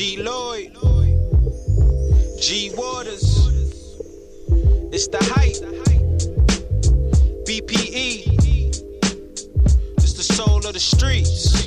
G Lloyd, G Waters, it's the Hype, BPE, it's the Soul of the Streets.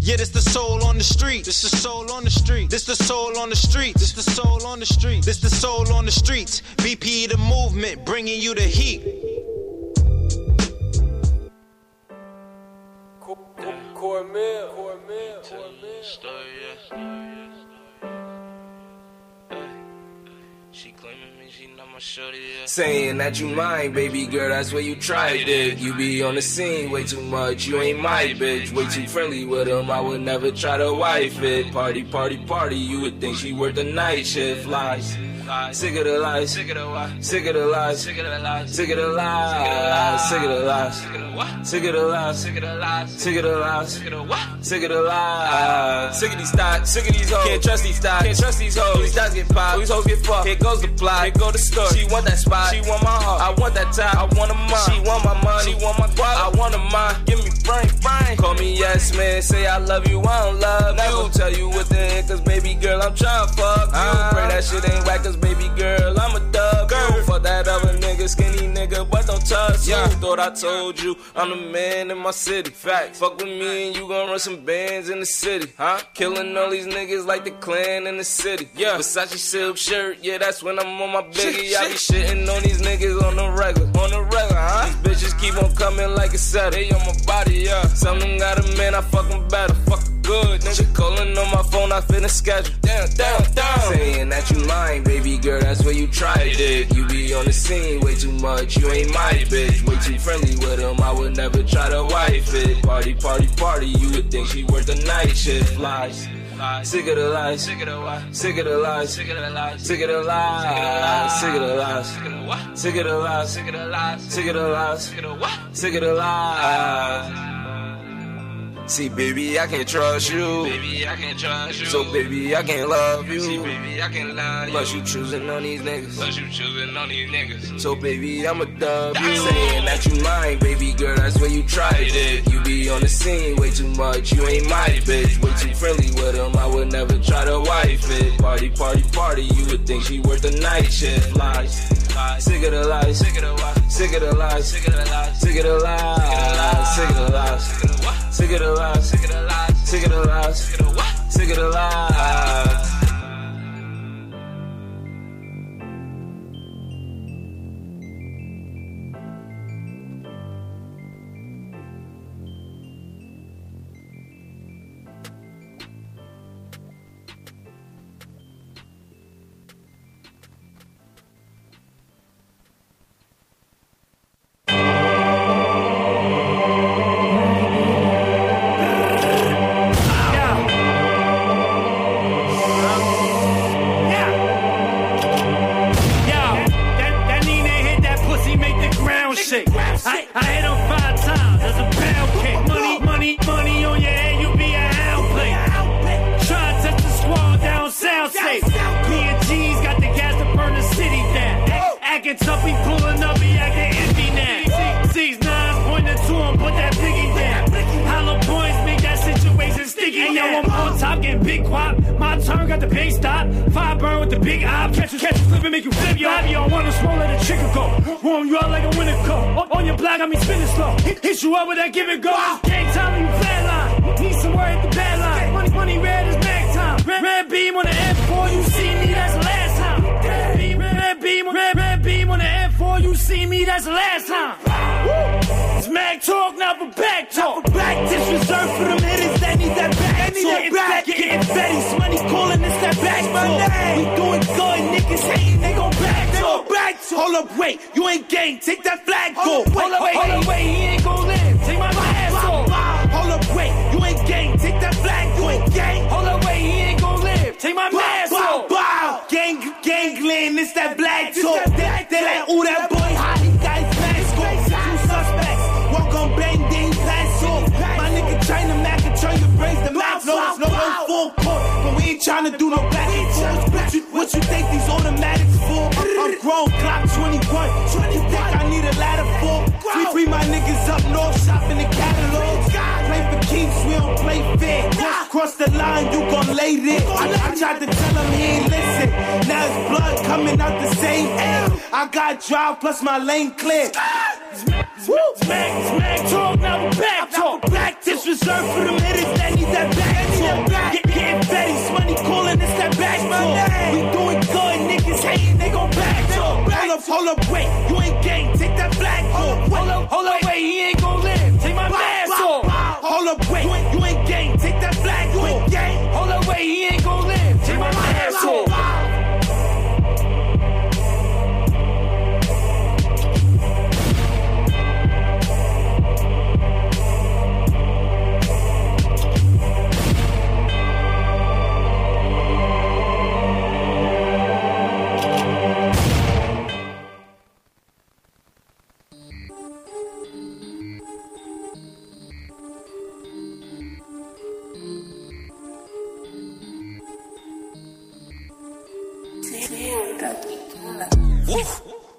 Yeah, this the soul on the street. This the soul on the street. This the soul on the street. This the soul on the street. This the soul on the streets. BPE the movement, bringing you the heat. Saying that you mine, baby girl, that's where you tried it. You be on the scene way too much, you ain't my bitch. Way too friendly with him, I would never try to wife it. Party, party, party, you would think she worth the night shift. Lies, sick of the lies, sick of the lies, sick of the lies, sick of the lies, sick of the lies, sick of the lies, sick of the lies, sick of the lies, sick of the lies, sick of the lies, sick of these thoughts, sick of these hoes. Can't trust these thoughts, can't trust these hoes. These thoughts get popped, these hoes get fucked. Here goes the plot, here go the stuff. She want that spot, she want my heart, I want that time, I want a mind. She want my money, she want my guap, I want a mind. Give me brain, brain. Call me yes man, say I love you, I don't love never you. Tell you what the end, cause baby girl, I'm tryna fuck you. Pray that shit ain't whack, cause baby girl, I'm a thug. Girl, fuck that other nigga, skinny nigga, but don't touch you. Thought I told you, I'm the man in my city, facts. Fuck with me and you gon' run some bands in the city, huh? Killing all these niggas like the Klan in the city, yeah. Versace silk shirt, yeah, that's when I'm on my biggie. I be shitting on these niggas on the regular, huh? These bitches keep on coming like a set. They on my body, yeah. Some of them got a man, I fuck them better, fuck good. Nigga calling on my phone, I finna schedule. Damn, damn, damn. Saying that you lying, baby girl, that's where you tried it. You be on the scene way too much, you ain't my bitch. Way too friendly with him, I would never try to wife it. Party, party, party, you would think she worth the night shift. Lies. Sick of the lies, sick of the lies, sick of the lies, sick of the lies, sick of the lies, sick of the lies, sick of the lies, sick of the lies, sick of the lies, sick of the lies. See, baby, I can't trust you. Baby, I can't trust you. So, baby, I can't love you. See, baby, I can't love you. Plus, you choosing on these niggas. Plus, you choosing on these niggas. So, baby, I'ma dub you. Saying that you mine, baby girl, that's where you tried it. You be on the scene way too much, you ain't my bitch. Way too friendly with him, I would never try to wife it. Party, party, party, you would think she worth the night shift. Lies, sick of the lies, sick of the lies, sick of the lies, sick of the lies, sick of the lies, sick of the lies, sick of the lies, sick of the lies, sick of the lies, sick of the lies. Hold up, wait, he ain't gon' live. Take my ass off. Hold up, Take my mask off. Wow, gangland, it's that black talk. They like, ooh, that boy hot, he got his mask off. Two suspects, one gon' bang, then his ass off. My nigga China Mac can try to raise the max. No, it's no full court, but we ain't tryna do no black and what you think these automatics for? I'm grown, Glock 21. I need a ladder for. We free my niggas up north, shopping the catalogs. Play for keeps, we don't play fair. Just cross the line, you gon' lay there. I tried to tell him he ain't listen. Now his blood coming out the same end. I got drive plus my lane clear. Smack talk, now back talk. This reserved for them hitters that need that back talk. Getting fatties, money calling, it's that back talk. We doing good, niggas hating, they gon' back talk. Hold up, wait, you ain't gang, take that black talk. Hold up, wait, he ain't gon' live, take my mask off. Hold up, wait, you ain't gang, take that black, you ain't gang. Hold up, wait, he ain't gon' live, take my ass off.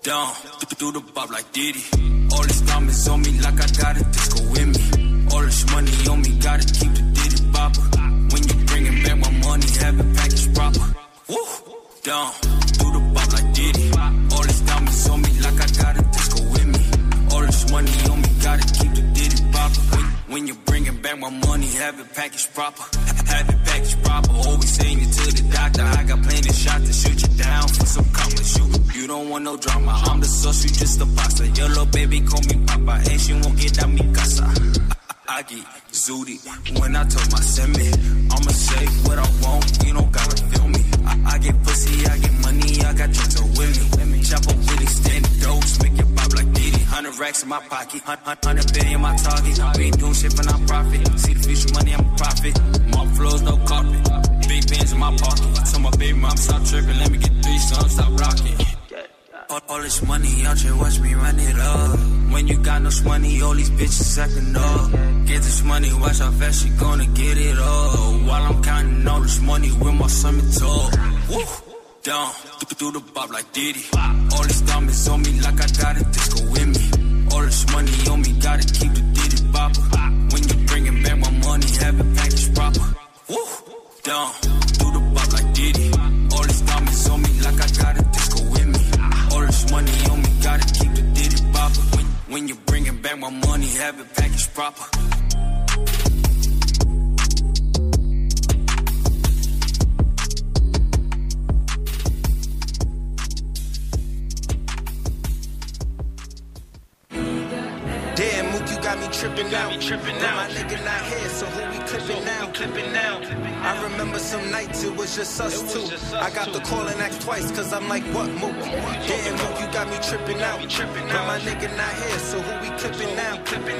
Down, through the bob like Diddy. All this diamonds on me like I got a disco with me. All this money on me, gotta keep the Diddy bopper. When you bringing back my money, have it packaged proper. Woo! Down, through the bob like Diddy. All this diamonds on me like I got a disco with me. All this money on me, gotta keep the Diddy bopper. When you bringing back my money, have it packaged proper. Have it packaged proper. Always saying it to the doctor. I got plenty shots to shoot you down for some complex shoot. You don't want no drama. I'm the sauce, you just a pasta. Your little baby call me papa, and she won't get out me casa. I get zooty when I told my send me. I'ma say what I want. You don't gotta feel me. I get pussy, I get money, I got drugs with me. Chop up with extended dose, make it pop like Diddy. 100 racks in my pocket, 100 billion my target. I ain't doing shit for non-profit. See the future money, I'm a profit. Mop floors, no carpet. Big bands in my pocket. Tell my baby mom, stop tripping, let me get three sons, stop rocking. All this money out here, watch me run it up. When you got no money, all these bitches acting up. Get this money, watch how fast she gonna get it up. While I'm counting all this money with my summit talk. Woo! Down, through the bob like Diddy. All this diamonds on me like I got a disco with me. All this money on me, gotta keep the Diddy bopper. When you bringing back my money, have it packaged proper. Woo! Down, through the bob like Diddy. All this diamonds on me like I got a disco with me. All this money on me, gotta keep the Diddy bopper. When you bringing back my money, have it packaged proper. Damn, Mook, you got me tripping out. My nigga not here, so who we clipping now? I remember some nights it was just us two. I got the call and asked twice, cause I'm like, what, Mook? Damn, Mook, you got me tripping out. But my nigga not here, so who we clipping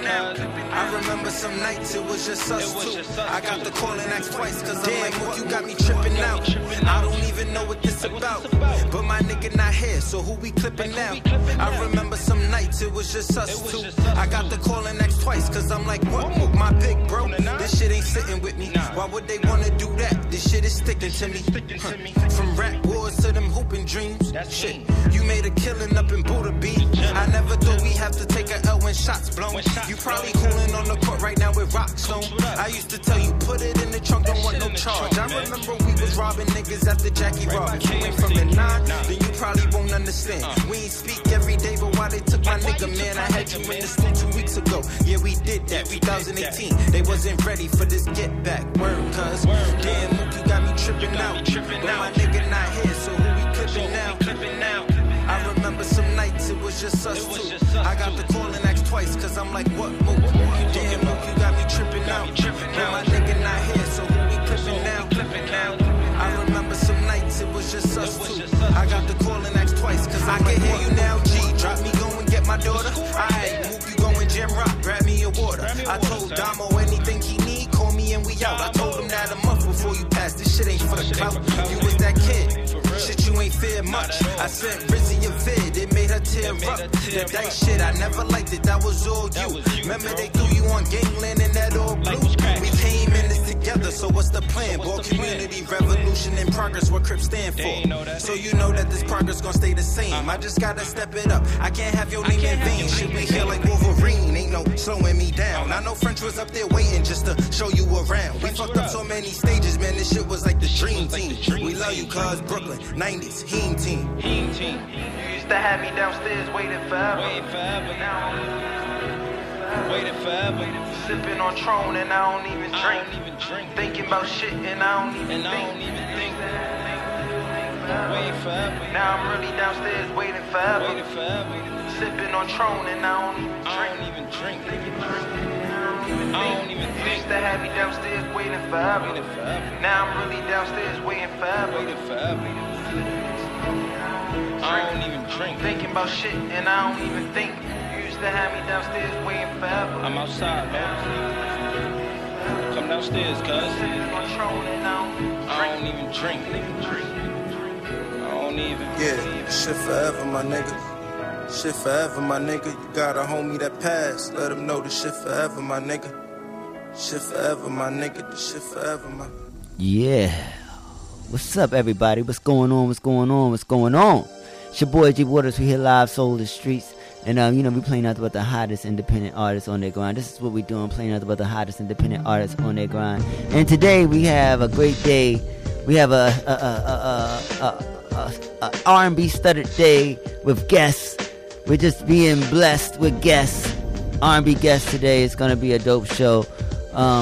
now? I remember some nights it was just us two. I got the call and asked twice, cause I'm like, Mook, you got me tripping out. I don't even know what this about. But my nigga not here, so who we clipping now? I remember some nights it was just us two. I got the call and asked twice, cause I'm like, what, Mook? My big bro, this shit ain't sitting with me. Why would they wanna do that? This shit is sticking to me. From rap wars to them hooping dreams. Shit, you made a killing up in Buddha Beach. I never thought we have to take a L when shots blown. You probably cooling on the court right now with Rockstone. I used to tell you, put it in the trunk, don't want no charge. I remember we was robbing niggas after Jackie Robin. You ain't from the 9, then you probably won't understand. We ain't speak every day, but why they took my nigga, man? I had you in the sling 2 weeks ago. Yeah, we did that. 2018, they wasn't ready for this get back. Word, cuz. Damn, Mook, you got me tripping out. But my nigga not here, so who we clipping now? I remember some nights it was just us two. I got the call and asked twice, cause I'm like, what, Mook? Damn, Mook, you got me tripping out. But my nigga not here, so who we clipping now? I remember some nights it was just us two. I got the call and asked twice, cause I can hear you now, G. Drop me, go and get my daughter. Aight, Mook, you going Jim Rock, grab me your water. I told Damo anything he need, call me and we out. I told him that a month before you pass this shit. shit ain't for the clout. You was that kid. Shit, you ain't fear much. I sent Rizzy a vid, it made her tear up. The dice shit, I never liked it, that was all you. Remember they threw you on gangland and that all blue. We came in this together, so what's the plan? Ball community, revolution and progress, what Crips stand for. So you know that this progress gonna stay the same. I just gotta step it up, I can't have your name in vain. Should be here like Wolverine, ain't no slowing me down. I know French was up there waiting just to show you around. We fucked up so many stages, man, this shit was like the dream team. We love you cuz Brooklyn, 90s, Heen team. You used to have me downstairs waiting forever. Now I'm waiting forever. Sipping on Tron and I don't even drink. Thinking about shit and I don't even think. Waiting forever. Now I'm really downstairs waiting forever. Sipping on Tron and I don't even drink. I don't even think. Used to have me downstairs waiting forever. Now I'm really downstairs waiting forever. I don't even drink. Thinking about shit and I don't even think. You used to have me downstairs waiting forever. I'm outside, man. Come downstairs, cuz. I don't even drink. I don't even. Yeah, shit forever, my nigga. Shit forever, my nigga. You got a homie that passed. Let him know the shit forever, my nigga. Shit forever, my nigga. The shit forever, my. Yeah. What's up, everybody? What's going on? What's going on? What's going on? It's your boy G Waters. We here live, Soul of the Streets. And, we playing out about the hottest independent artists on their grind. This is what we doing, playing out about the hottest independent artists on their grind. And today we have a great day. We have a R&B studded day with guests. We're just being blessed with guests, R&B guests today. It's going to be a dope show.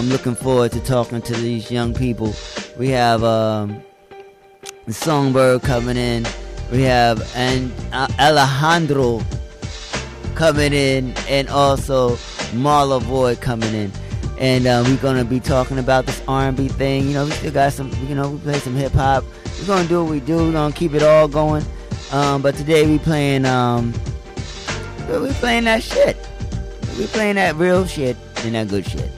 Looking forward to talking to these young people. We have the Songbird coming in. We have Alejandro coming in, and also Marla Roy coming in. And we're going to be talking about this R&B thing. You know, we still got some, we play some hip-hop. We're going to do what we do. We're going to keep it all going. But today we playing... we playing that shit. We playing that real shit and that good shit.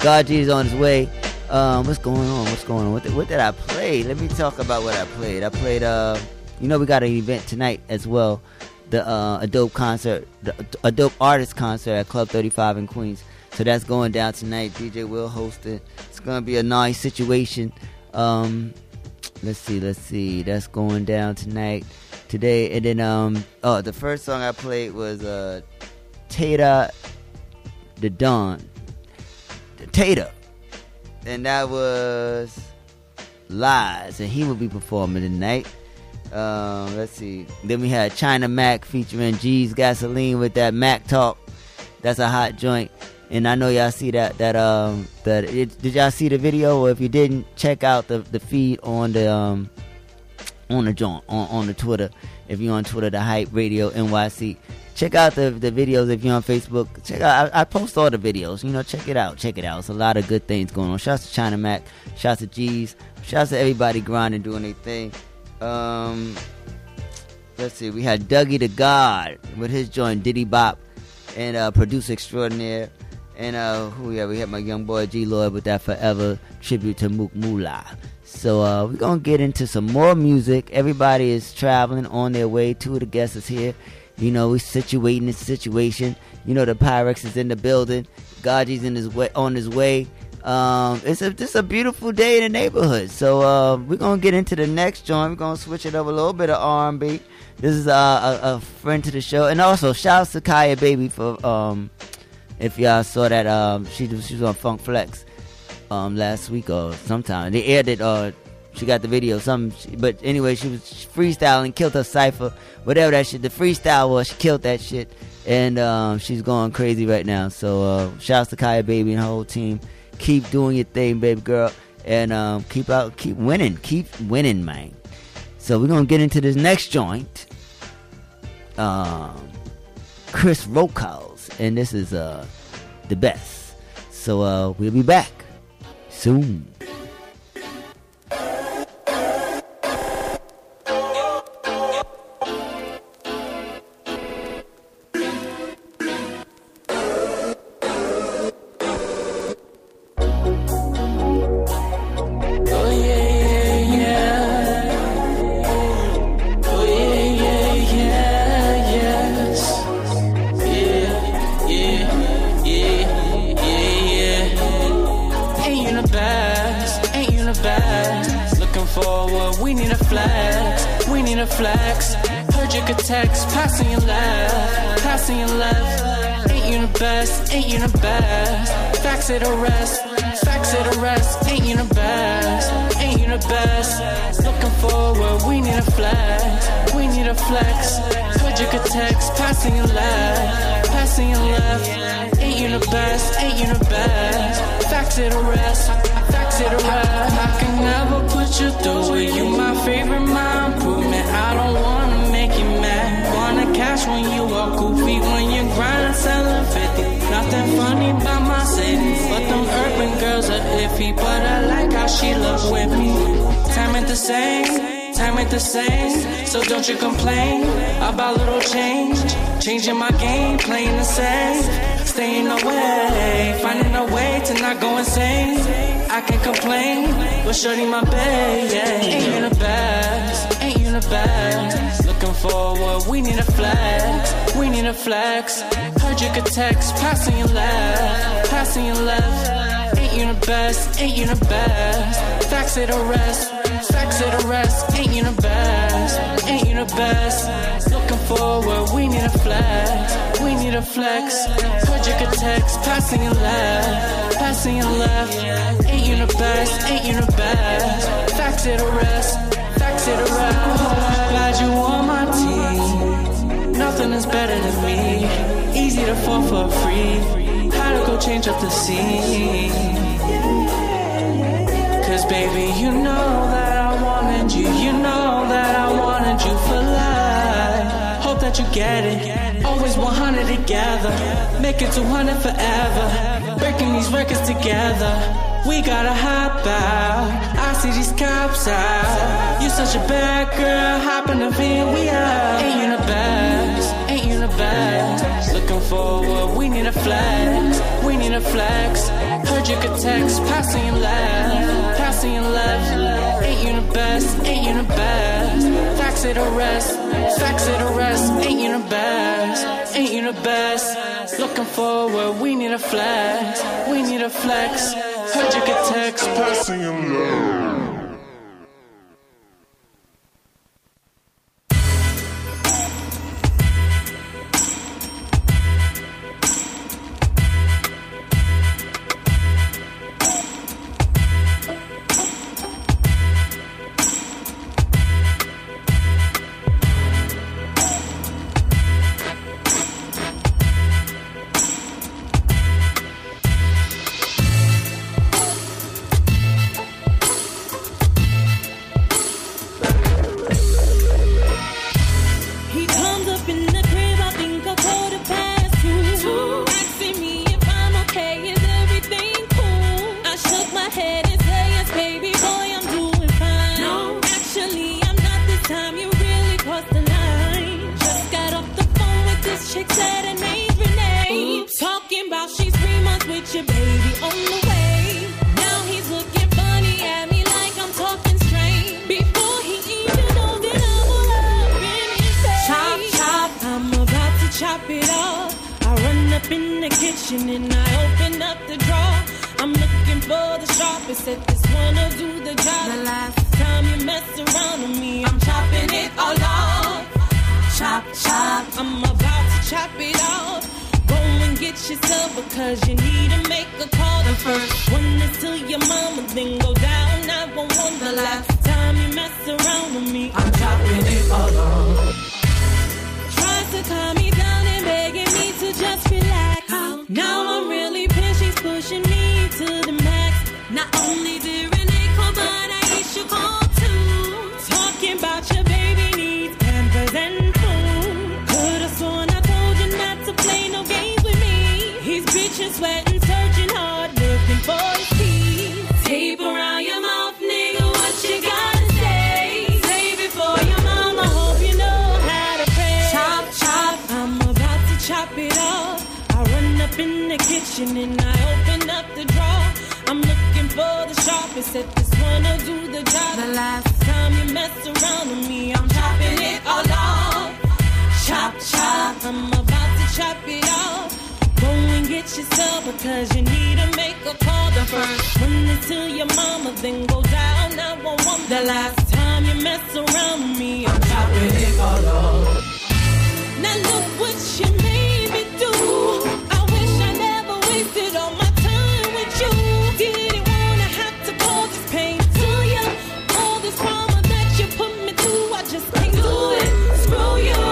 God G is on his way. What's going on? What did I play? Let me talk about what I played. I played, we got an event tonight as well. A dope artist concert at Club 35 in Queens. So that's going down tonight. DJ Will hosted. It's going to be a nice situation. Let's see. That's going down tonight. Today, and then the first song I played was Tata the Don. Tata. And that was Lies, and he will be performing tonight. Let's see. Then we had China Mac featuring G's Gasoline with that Mac Talk. That's a hot joint. And I know y'all see did y'all see the video? Or if you didn't, check out the feed on the the Twitter. If you're on Twitter, the Hype Radio NYC. Check out the videos. If you're on Facebook, check out. I post all the videos. Check it out. It's a lot of good things going on. Shouts to China Mac. Shouts to G's. Shouts to everybody grinding, doing their thing. Let's see. We had Dougie the God with his joint Diddy Bop, and producer extraordinaire. And we had my young boy G Lloyd with that Forever tribute to Mook Moolah. So we're going to get into some more music. Everybody is traveling on their way. Two of the guests is here. We're situating this situation. The Pyrex is in the building. Gaji's on his way. It's a beautiful day in the neighborhood. So we're going to get into the next joint. We're going to switch it up a little bit of R&B. This is a friend to the show. And also, shouts to Kaya Baby for, if y'all saw that, she was on Funk Flex. Last week or sometime they aired it, or she got the video. But anyway, she was freestyling, killed her cipher, whatever that shit. The freestyle was, she killed that shit, and she's going crazy right now. So shouts to Kaya Baby and her whole team. Keep doing your thing, baby girl, and keep winning, man. So we're gonna get into this next joint. Chris Rokos, and this is the best. So we'll be back. Soon. Oh yeah. flex. Heard you could text, passing your left, passing your left. Ain't you the best, ain't you the best. Facts at a rest, facts at a rest. Ain't you the best, ain't you the best. Looking forward, we need a flex, we need a flex. Heard you could text, passing your left, passing your left. Ain't you the best, ain't you the best. Facts at a rest, facts at a rest. I can never put you through it, you my favorite, my improvement. I don't wanna make you mad, wanna cash when you are goofy, when you grind selling 50. Nothing funny about my savings, but them urban girls are iffy. But I like how she loves with me. Time ain't the same, time ain't the same. So don't you complain about little change. Changing my game, playing the same. Staying away, finding a way to not go insane. I can complain, but shorty my babe, yeah. Ain't you the best, ain't you the best. Looking forward, we need a flex, we need a flex. Heard you could text, passing your left, passing your left. Ain't you the best, ain't you the best. Facts at a rest, facts at a rest. Ain't you the best, ain't you the best. Looking forward, we need a flex, we need a flex. Heard you could text, passing your left, passing your left. Ain't you the best, ain't you the best. Facts at a rest, facts at a rest. I'm glad you on my team, nothing is better than me. Easy to fall for free, how to go change up the scene. Cause baby, you know that I wanted you, you know that I wanted you for life. Hope that you get it, always 100 together. Make it 200 forever, breaking these records together. We gotta hop out, I see these cops out. You're such a bad girl, hop in the van, we out. Ain't you the best, ain't you the best. Looking forward, we need a flex, we need a flex. Heard you could text, passing your left, passing your left. Ain't you the best, ain't you the best. Facts at a rest, facts at a rest. Ain't you the best, ain't you the best. Looking forward, we need a flex, we need a flex. Heard you could text, passing your left. get yourself because you need to make a call to first. Run this to your mama, then go down 911. The last time you mess around with me, I'm chopping it all off. Now look what you made me do. I wish I never wasted all my time with you. Didn't wanna have to cause this pain to you. All this trauma that you put me through, I just can't do it. Screw you.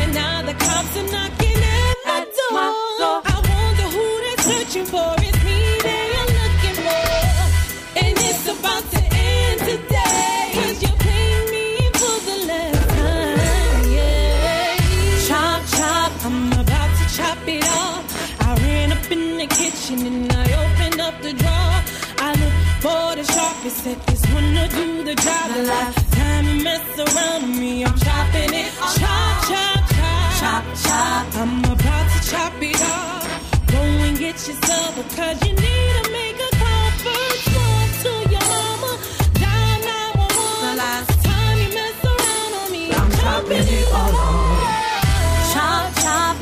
And now the cops are knocking at my door. I wonder who they're searching for. It's me they are looking for. And it's about to end today. Cause you played me for the last time, yeah. Chop, chop, I'm about to chop it off. I ran up in the kitchen and I opened up the drawer. I looked for the sharpest that this one'll do the job. The last time you mess around with me, I'm chopping it. Chop, chop, chop, chop, chop. I'm about to chop it off. Go and get yourself because you need to make a call first. Talk to your mama. Dial 911. The last time you mess around on me, I'm chopping it all off. Chop, chop.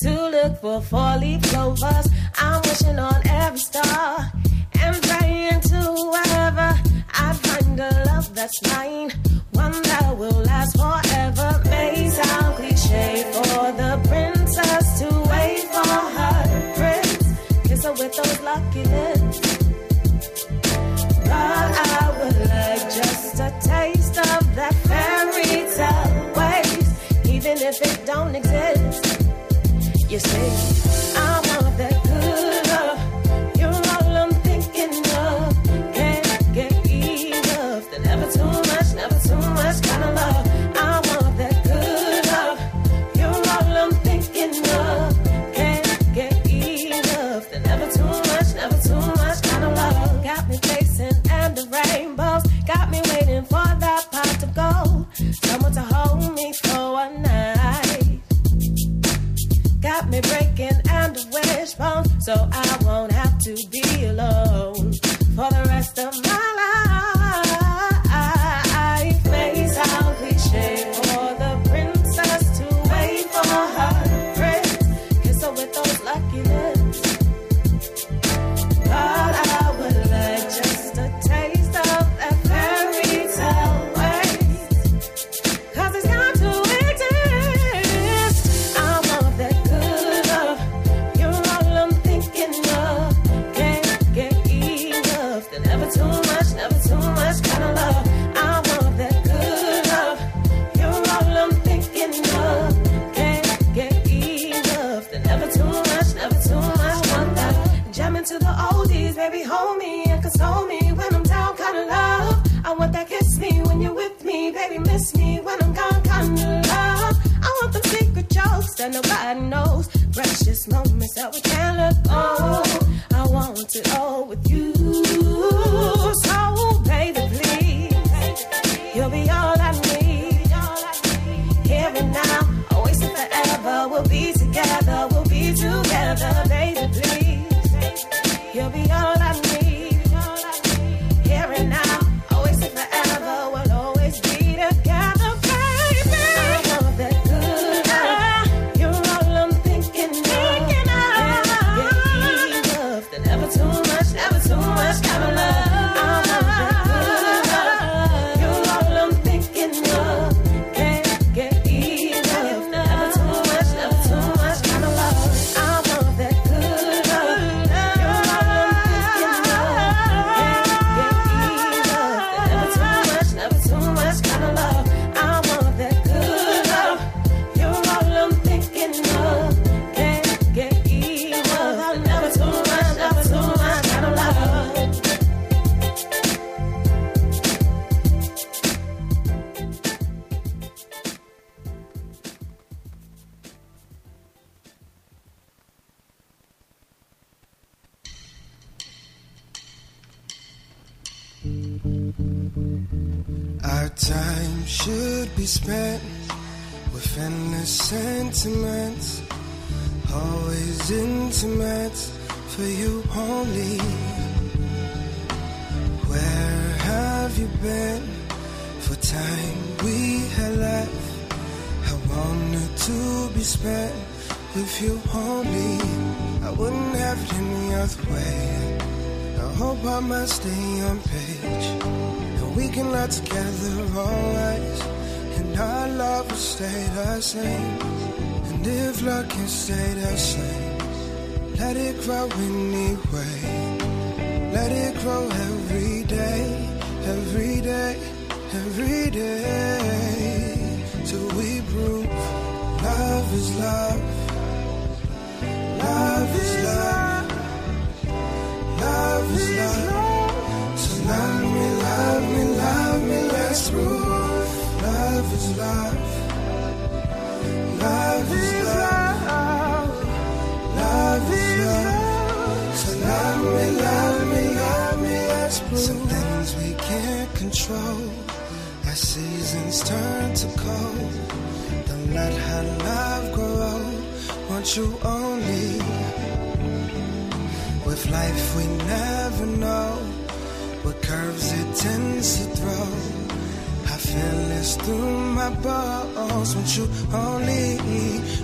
To look for four-leaf clovers, I'm wishing on every star and praying to whoever I find a love that's mine, one that will last forever. May sound cliche for the princess to wait for her prince, kiss her with those lucky lips. But I would like just a taste of that fairy tale waste, even if it don't exist. You see, I want that good love. You're all I'm thinking of. Can't get enough. There's never too much kind of love. I want that good love. You're all I'm thinking of. Can't get enough. There's never too much kind of love. Got me chasing and the rainbows. Got me waiting for that pot of gold. Someone to hold me for a night. Got me breaking and a wishbone, so I won't have to be alone for the rest of my life. May sound cliche for the princess to wait for her prince, kiss her with those lucky lips. But I would like just a taste of that fairy tale waste, 'cause it's not too to the oldies, baby, hold me and console me when I'm down, kind of love. I want that kiss me when you're with me, baby, miss me when I'm gone, kind of love. I want the secret jokes that nobody knows, precious moments that we can't let go. I want it all with you, so baby, please, you'll be all I need. Here and now, always and forever, we'll be together, baby, please. Our time should be spent with endless sentiments, always intimate for you only. Where have you been? For time we had left, I wanted to be spent with you only. I wouldn't have it any other way. I hope I might stay on page, and we can lie together always, and our love will stay the same. And if love can stay the same, let it grow anyway. Let it grow every day, every day, every day, till we prove love is love. Love is love. Love is love. So love me, love me, love me, let's prove love is love. Love is love. Love is love. So love me, love me, love me, let's prove. Some things we can't control, as seasons turn to cold. Don't let her love grow old. Want you only. With life we never know what curves it tends to throw. I feel this through my bones. Want you only.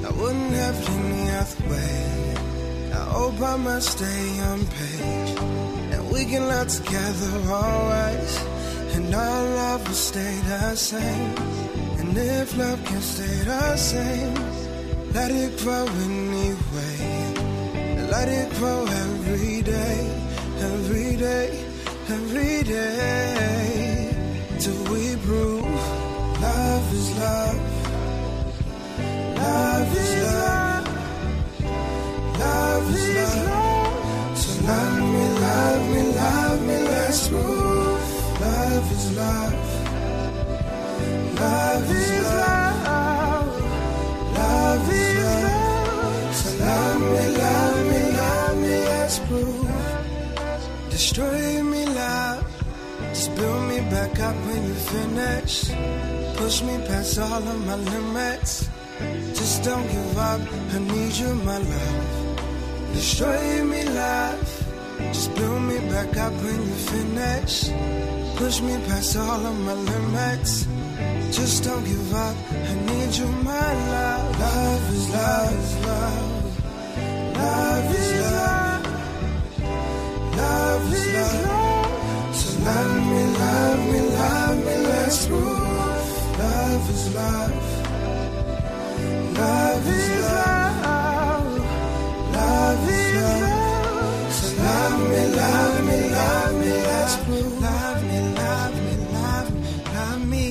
I wouldn't have it any other way. I hope I might stay on page, and we can lie together always, and our love will stay the same. And if love can stay the same, let it grow anyway. Let it grow every day, every day, every day, till we prove love is love. Love is love. Love is love. So love me, love me, love me, let's prove love is love. Love is love. Love is love. So love me, love me, love me, let's prove. Destroy me loud, just build me back up when you finish. Push me past all of my limits, just don't give up, I need you, my love. Destroy me life, just build me back up when you finish. Push me past all of my limits, just don't give up, I need you, my love. Love is love, is love. Love is love. Love is love. So love me, love me, love me, let's prove love is love. Love is love. Love is love. So love me, love me, love me, let's prove love me, love me, love me, love me,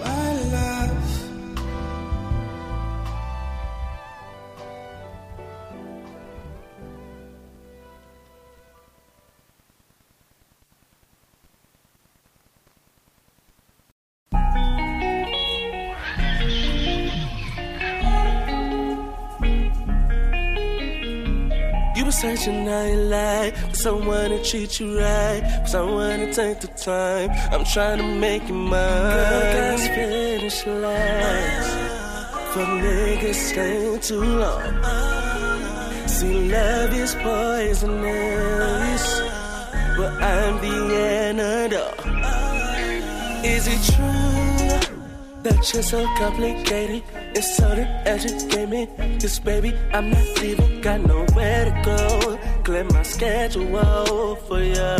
my love. Searching all your life for someone to treat you right, for someone to take the time. I'm trying to make you mine. Girl, guys finish lines for niggas staying too long. See, love is poisonous, but I'm the antidote. Is it true that you're so complicated? It's so that educate me. Cause baby, I'm not even got nowhere to go. Clear my schedule for you.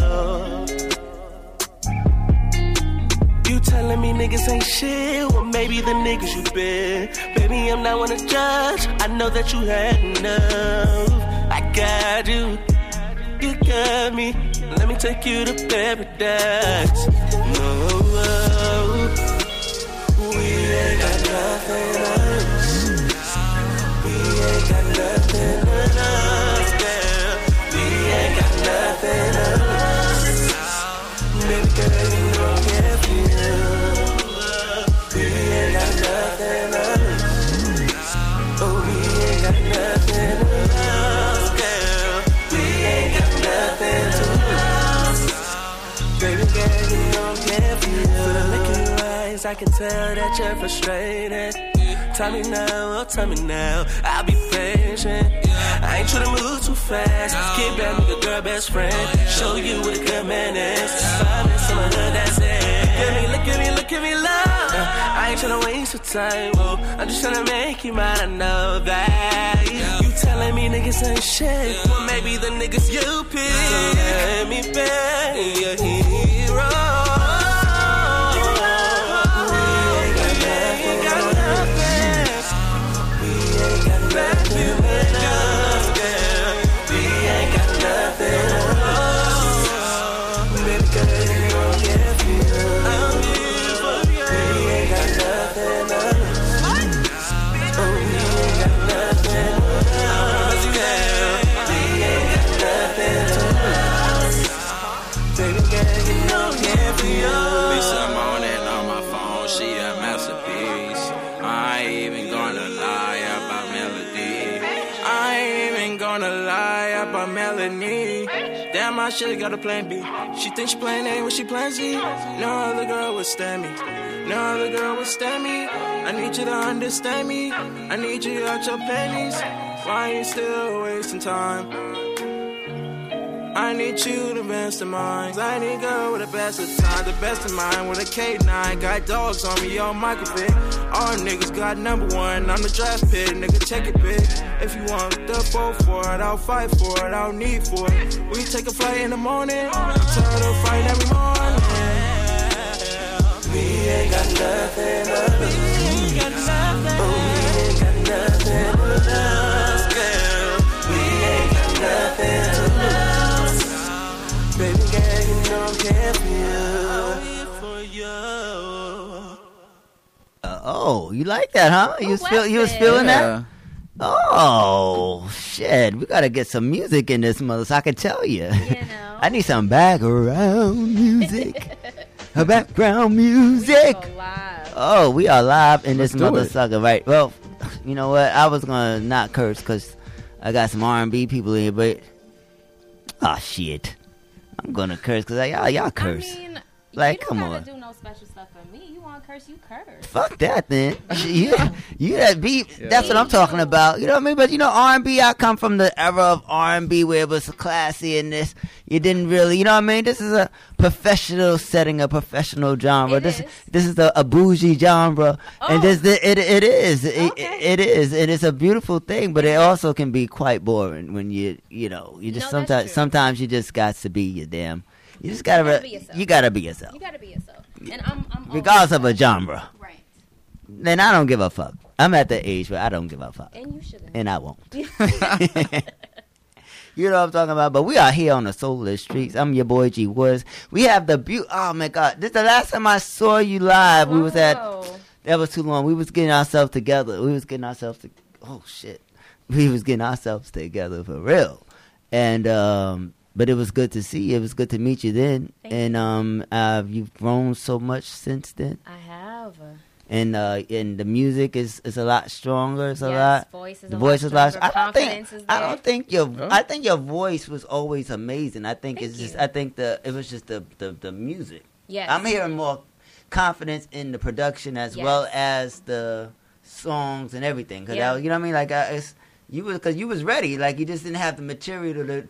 You telling me niggas ain't shit? Well, maybe the niggas you been. Baby, I'm not one to judge. I know that you had enough. I got you. You got me. Let me take you to paradise. No, we ain't got nothing else. We ain't got nothing else, girl. We ain't got nothing else. Baby girl, you know I can't feel. We ain't got nothing else. Oh, we ain't got nothing else, girl. We ain't got nothing else. I can tell that you're frustrated. Tell me now, oh tell me now, I'll be patient. I ain't tryna move too fast. Get back with your girl best friend. Show you what a good man is. Silence in my hood, that's it. Look at me, look at me, look at me, love. I ain't tryna waste your time, whoa. I'm just tryna make you mine, I know that. You telling me niggas ain't shit. Well, maybe the niggas you pick. So let me be your hero. I should've got a plan B. She thinks she playing A when she playing Z. No other girl would stand me. No other girl would stand me. I need you to understand me. I need you out your panties. Why you still wasting time? I need you the best of mine. I need a girl with the best of time. The best of mine with a K9. Got dogs on me, all microfit. All niggas got #1. I'm the draft pick, nigga, check it, bitch. If you want the vote for it, I'll fight for it, I'll need for it. We take a flight in the morning, I'm tired of fighting every morning. We ain't got nothing but love. We ain't got nothing. Oh, we ain't got nothing but love, girl. We ain't got nothing to lose. Baby girl, you know I'm here for you. I'm here for you. Oh, you like that, huh? You was feeling that? Oh, shit. We got to get some music in this mother so I can tell you. You know. I need some background music. Background music. We live. Oh, we are live in this mother sucker, right? Well, you know what? I was going to not curse because I got some R&B people in here, but... Oh, shit. I'm going to curse because y'all curse. I mean, like, come on. Do no special stuff for me. You want to curse, you curse. Fuck that, then. you that beat. Yeah. That's what I'm talking about. You know what I mean? But, you know, R&B, I come from the era of R&B where it was classy and this. You didn't really, you know what I mean? This is a professional setting, a professional genre. This is a bougie genre. Oh. And it is. It is. And it's a beautiful thing, but it also can be quite boring when sometimes you just got to be your damn. You gotta be yourself. And I'm regardless of a genre. Right. Then I don't give a fuck. I'm at the age where I don't give a fuck. And you shouldn't. And I won't. You know what I'm talking about. But we are here on the Soul of the Streets. I'm your boy G Waters. We have the oh my God. This is the last time I saw you live. Whoa. That was too long. We was getting ourselves together for real. And but it was good to see you. It was good to meet you then. You've grown so much since then. I have. And the music is a lot stronger. The voice is a lot stronger. I think your voice was always amazing. I think it was just the music. Yes. I'm hearing more confidence in the production as well as the songs and everything. You know what I mean? Like you was ready, like you just didn't have the material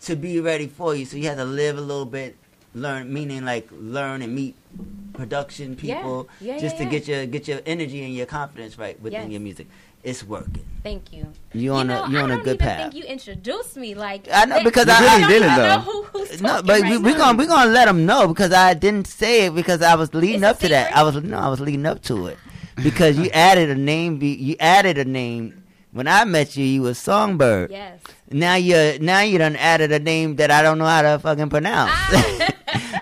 to be ready for you, so you had to live a little bit, learn and meet production people to get your energy and your confidence right within your music. It's working. Thank you. You're on a good path. I think you introduced me like I know because I really didn't know who's no, but right we're gonna let them know because I didn't say it because I was leading up to that. I was leading up to it because you added a name. You added a name. When I met you, you was Songbird. Yes. Now you done added a name that I don't know how to fucking pronounce.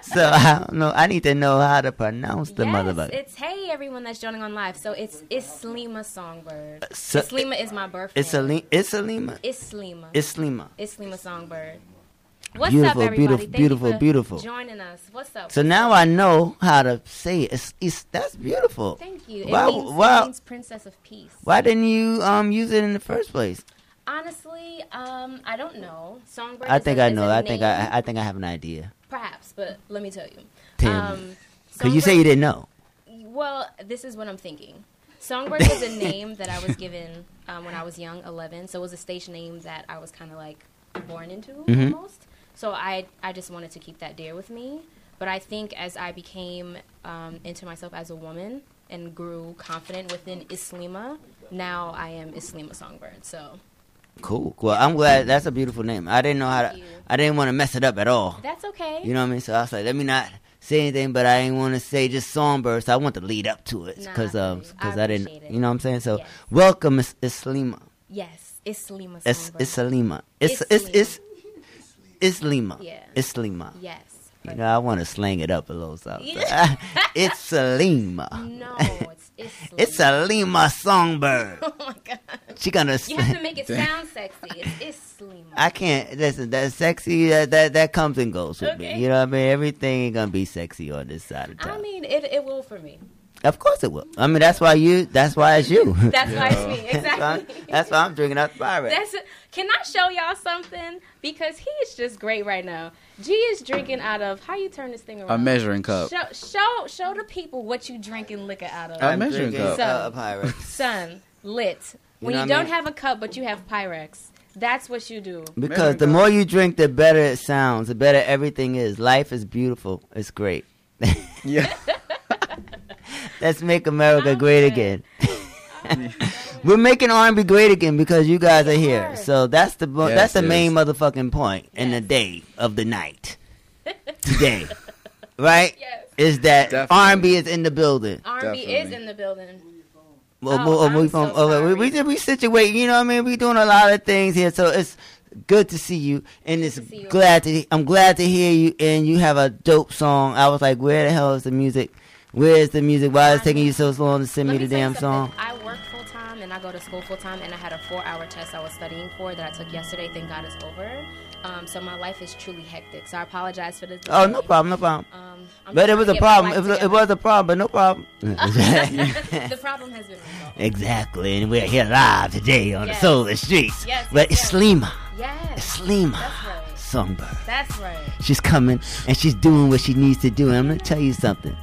So I don't know. I need to know how to pronounce the motherfucker. It's hey everyone that's joining on live. So it's Isleema Songbird. Isleema is my birth name. Isleema Songbird. What's beautiful, up, everybody? Thank you for joining us. What's up? So now I know how to say it. That's beautiful. Thank you. It means Princess of Peace. Why didn't you use it in the first place? Honestly, I don't know. Songbird. I think I have an idea. Perhaps, but let me tell you. Because you say you didn't know. Well, this is what I'm thinking. Songbird was a name that I was given when I was young, 11. So it was a stage name that I was kind of like born into almost. So I just wanted to keep that dear with me. But I think as I became into myself as a woman and grew confident within Isleema, now I am Isleema Songbird. So. Cool. Well, I'm glad. That's a beautiful name. I didn't know how to. I didn't want to mess it up at all. That's okay. You know what I mean? So I was like, let me not say anything, but I didn't want to say just Songbird. So I want to lead up to it because I didn't. It. You know what I'm saying? So yes. Welcome, Isleema. Yes, Isleema. Isleema. Isleema. Yeah. Isleema. Yes. You know, I want to slang it up a little something. It's Isleema. No, it's Isleema. It's Isleema Songbird. Oh my God. She gonna. You have to make it sound sexy. It's Isleema. I can't listen. That sexy that comes and goes with me. You know what I mean? Everything ain't gonna be sexy on this side of town. I mean, it will for me. Of course it will. I mean, that's why it's you. That's why it's me, exactly. That's why I'm drinking out the fire. Can I show y'all something? Because he is just great right now. G is drinking out of, how you turn this thing around? A measuring cup. Show the people what you drinking liquor out of. A measuring cup. Pyrex. Sun, lit. When you don't have a cup, but you have Pyrex. That's what you do. Because the more you drink, the better it sounds. The better everything is. Life is beautiful. It's great. Yeah. Let's make America great again. We're making R&B great again because you guys are here. So that's the main motherfucking point in the day of the night. Today. Right? Yes. Is that R&B is in the building. R&B is in the building. We situate, you know what I mean? We're doing a lot of things here. So it's good to see you, and I'm glad to hear you, and you have a dope song. I was like, where the hell is the music? Where's the music? Why is it taking you so long to send me the damn song? I work full-time, and I go to school full-time, and I had a 4-hour test I was studying for that I took yesterday. Thank God it's over. So my life is truly hectic. So I apologize for this. Oh, no problem. But it was a problem. It was a problem, but no problem. The problem has been resolved. Exactly. And we're here live today on the Soul of the Streets. Yes. But Isleema. Yes. Isleema. That's right. Songbird. That's right. She's coming, and she's doing what she needs to do. And I'm going to tell you something.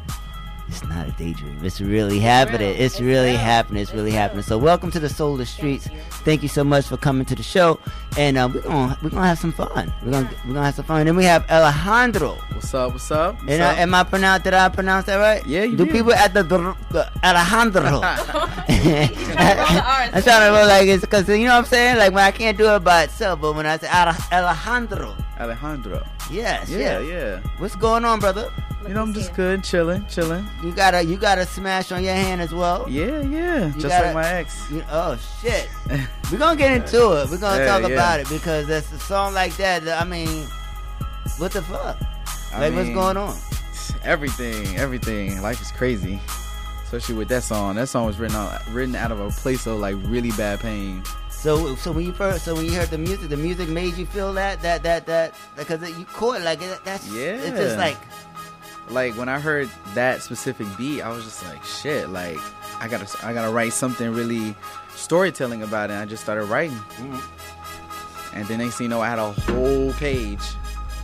It's not a daydream. It's really happening. It's really happening. It's really happening. So welcome to the Soul of the Streets. Thank you so much for coming to the show. And we're gonna have some fun. We're gonna have some fun. And then we have Alejandro. What's up? Am I pronounced? Did I pronounce that right? Yeah, you did. People at the Alejandro? I'm trying to roll like it's because you know what I'm saying. Like when I can't do it by itself, but when I say Alejandro. Yes. Yeah. What's going on, brother? You know, I'm just good, chilling. You got a smash on your hand as well. Yeah. You just like my ex. Oh shit. We're gonna get into it. We're gonna talk about it because that's a song like that. I mean, what the fuck? What's going on? Everything. Life is crazy, especially with that song. That song was written out of a place of like really bad pain. So when you heard the music made you feel that because you caught like that's it's just like. Like when I heard that specific beat, I was just like, "Shit!" Like I gotta write something really storytelling about it. And I just started writing, and then next thing you know, I had a whole page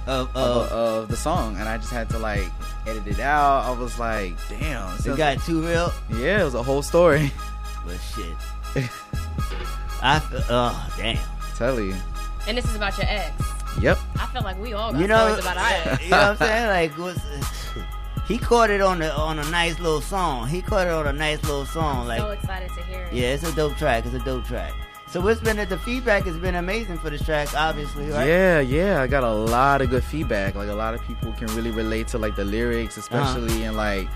of the song, and I just had to like edit it out. I was like, "Damn!" It got too real. Yeah, it was a whole story. But shit, I feel. Oh damn! I tell you. And this is about your ex. Yep. I feel like we all got stories about our ex. You know what I'm saying? Like he caught it on a nice little song. I'm so excited to hear it. Yeah, it's a dope track. So the feedback has been amazing for this track, obviously, right? Yeah. I got a lot of good feedback. Like a lot of people can really relate to like the lyrics, especially and like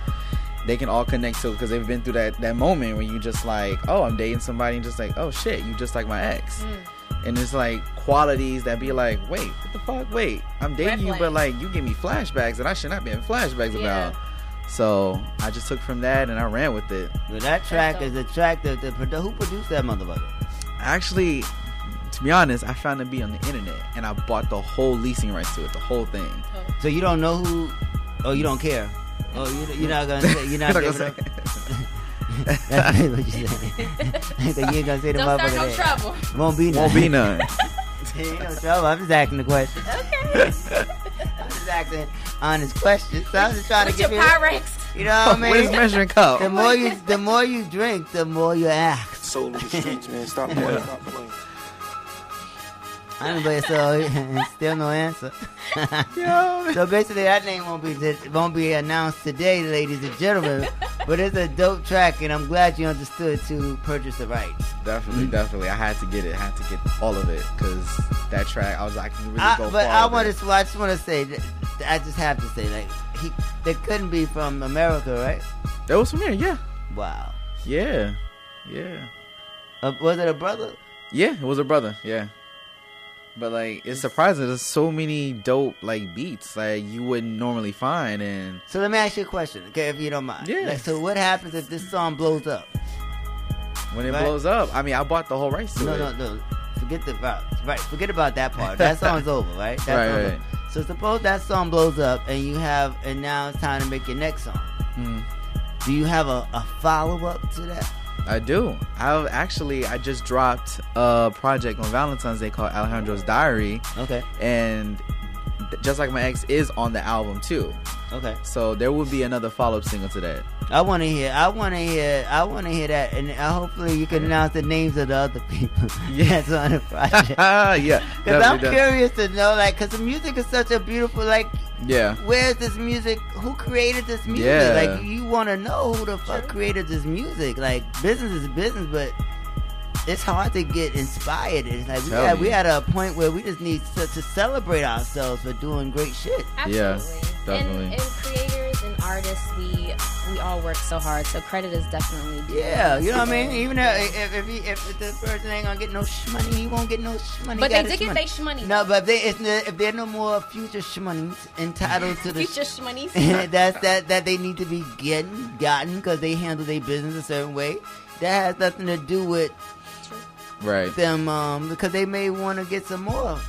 they can all connect to because they've been through that moment where you just like, oh, I'm dating somebody and just like, oh shit, you just like my ex. And it's like qualities that be like, wait, what the fuck? Wait, I'm dating you, but like you give me flashbacks that I should not be in flashbacks about. So I just took from that and I ran with it. Well, that track is the track that who produced that motherfucker? Actually, to be honest, I found it to be on the internet and I bought the whole leasing rights to it, the whole thing. Oh. So you don't know who? Oh, you don't care? Oh, you're not gonna say you're not gonna say. That's what you said. You ain't gonna say the don't start no trouble. Won't be none. I'm just asking the question. Okay. accent on his question. So I'm just trying to get your Pyrex. You know what I mean? Where's measuring cup? The more you drink, the more you act. Soul of the Streets, man. Stop playing. Yeah. Stop playing. I didn't play so still no answer. So basically that name won't be announced today, ladies and gentlemen. But it's a dope track, and I'm glad you understood to purchase the rights. Definitely. I had to get it. I had to get all of it because that track, I was like, I can really go far. But I just want to say, I just have to say, like, they couldn't be from America, right? That was from here, yeah. Wow. Yeah. Was it a brother? Yeah, it was a brother. Yeah. But like, it's surprising. There's so many dope like beats like you wouldn't normally find. And so let me ask you a question, okay, if you don't mind. Yeah. Like, so what happens if this song blows up? When it blows up, I mean, I bought the whole rights to it. No. Forget about that part. That song's over, right? That's right. So suppose that song blows up, and now it's time to make your next song. Mm. Do you have a follow up to that? I do. I just dropped a project on Valentine's Day called Alejandro's Diary. Okay. And Just Like My Ex is on the album too. Okay. So there will be another follow-up single to that. I want to hear that, and hopefully you can announce the names of the other people. Yes, on the project. Yeah. Because I'm curious to know, like, because the music is such a beautiful, like. Yeah. Where's this music? Who created this music? Yeah. Like, you want to know who the fuck created this music. Like, business is business, but it's hard to get inspired. It's like we had a point where we just need to celebrate ourselves for doing great shit. Absolutely. Yeah, definitely. And creators and artists, we all work so hard, so credit is definitely due. Yeah, you know what I mean? Even if this person ain't gonna get no shmoney, he won't get no shmoney. But they did get their shmoney. No, but if there are no more future shmoneys entitled to the future shmoneys, that they need to be gotten because they handle their business a certain way. That has nothing to do with. Right. Them, because they may want to get some more,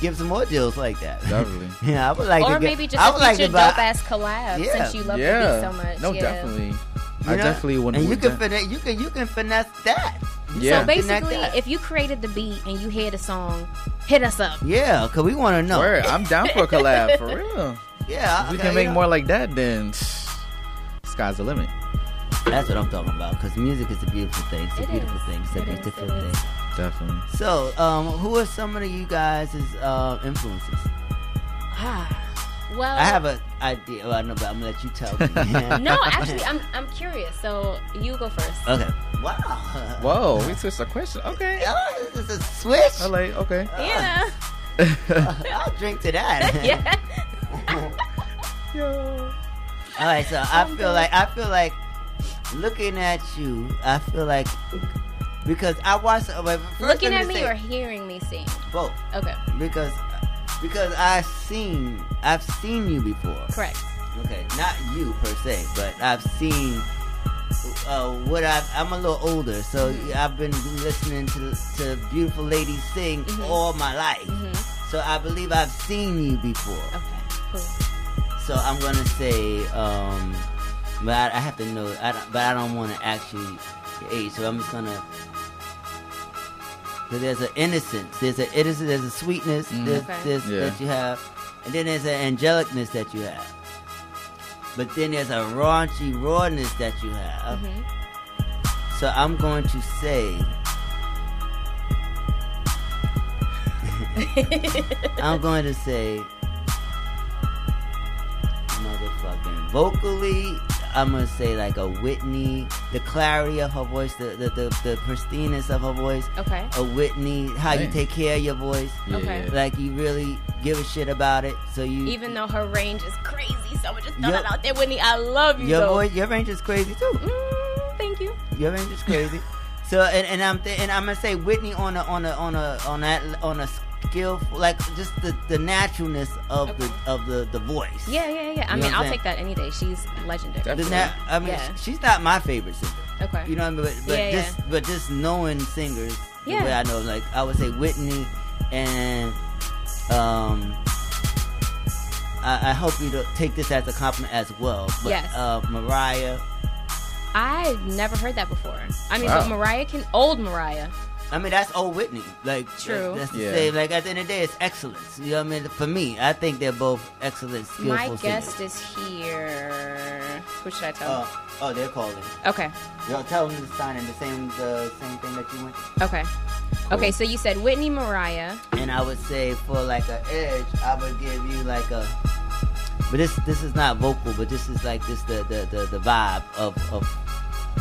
give some more deals like that. Definitely. Yeah, I would like. Or to maybe just a future dope ass collab. Yeah. Since you love the beat so much. No, definitely. You know? I definitely want to. And you can finesse that. Yeah. So basically, if you created the beat and you hear the song, hit us up. Yeah, because we want to know. Word. I'm down for a collab for real. Yeah, we can make more like that. Then sky's the limit. That's what I'm talking about, because music is a beautiful thing. It's a beautiful thing. Definitely. So, who are some of you guys' influences? Well, I have an idea. Well, I know, but I'm gonna let you tell me. No, actually, I'm curious. So you go first. Okay. Wow. Whoa, we switched the question. Okay. Oh, this is a switch. I'm like, okay. Yeah. I'll drink to that. Yeah. Yo. All right. So I feel like. Looking at you, I feel like, because I watched. Looking at me or hearing me sing? Both. Okay. Because I've seen you before. Correct. Okay, not you per se, but I've seen. I'm a little older, so I've been listening to beautiful ladies sing all my life. Mm-hmm. So I believe I've seen you before. Okay. Cool. So I'm gonna say. But I have to know. But I don't want to ask you your age, so I'm just gonna. But there's an innocence. There's a sweetness. That you have, and then there's an angelicness that you have. But then there's a raunchy rawness that you have. Mm-hmm. So I'm going to say. I'm going to say. Motherfucking vocally. I'm gonna say like a Whitney, the clarity of her voice, the pristineness of her voice. Okay. A Whitney, how you take care of your voice. Yeah. Okay. Like you really give a shit about it. So you, even though her range is crazy, so I'm just throwing it out there, Whitney. I love you. Your voice, your range is crazy too. Thank you. Your range is crazy. So and I'm gonna say Whitney on a skill, like just the naturalness of the voice. Yeah. I mean, I'll take that any day. She's legendary. She's not my favorite singer. Okay. You know what I mean? But just knowing singers, the way I know, like I would say Whitney, and I hope you don't take this as a compliment as well. But, yes. Mariah. I've never heard that before. I mean, but Mariah can old Mariah. I mean, that's old Whitney. Like, true. That's the same. Like, at the end of the day, it's excellence. You know what I mean? For me, I think they're both excellent, skillful singers. My guest is here. Who should I tell? Oh, they're calling. Okay. Y'all tell them to sign in the same thing that you went to. Okay. Cool. Okay, so you said Whitney, Mariah. And I would say for, like, an edge, I would give you, like, a... But this is not vocal, but this is, like, just the vibe of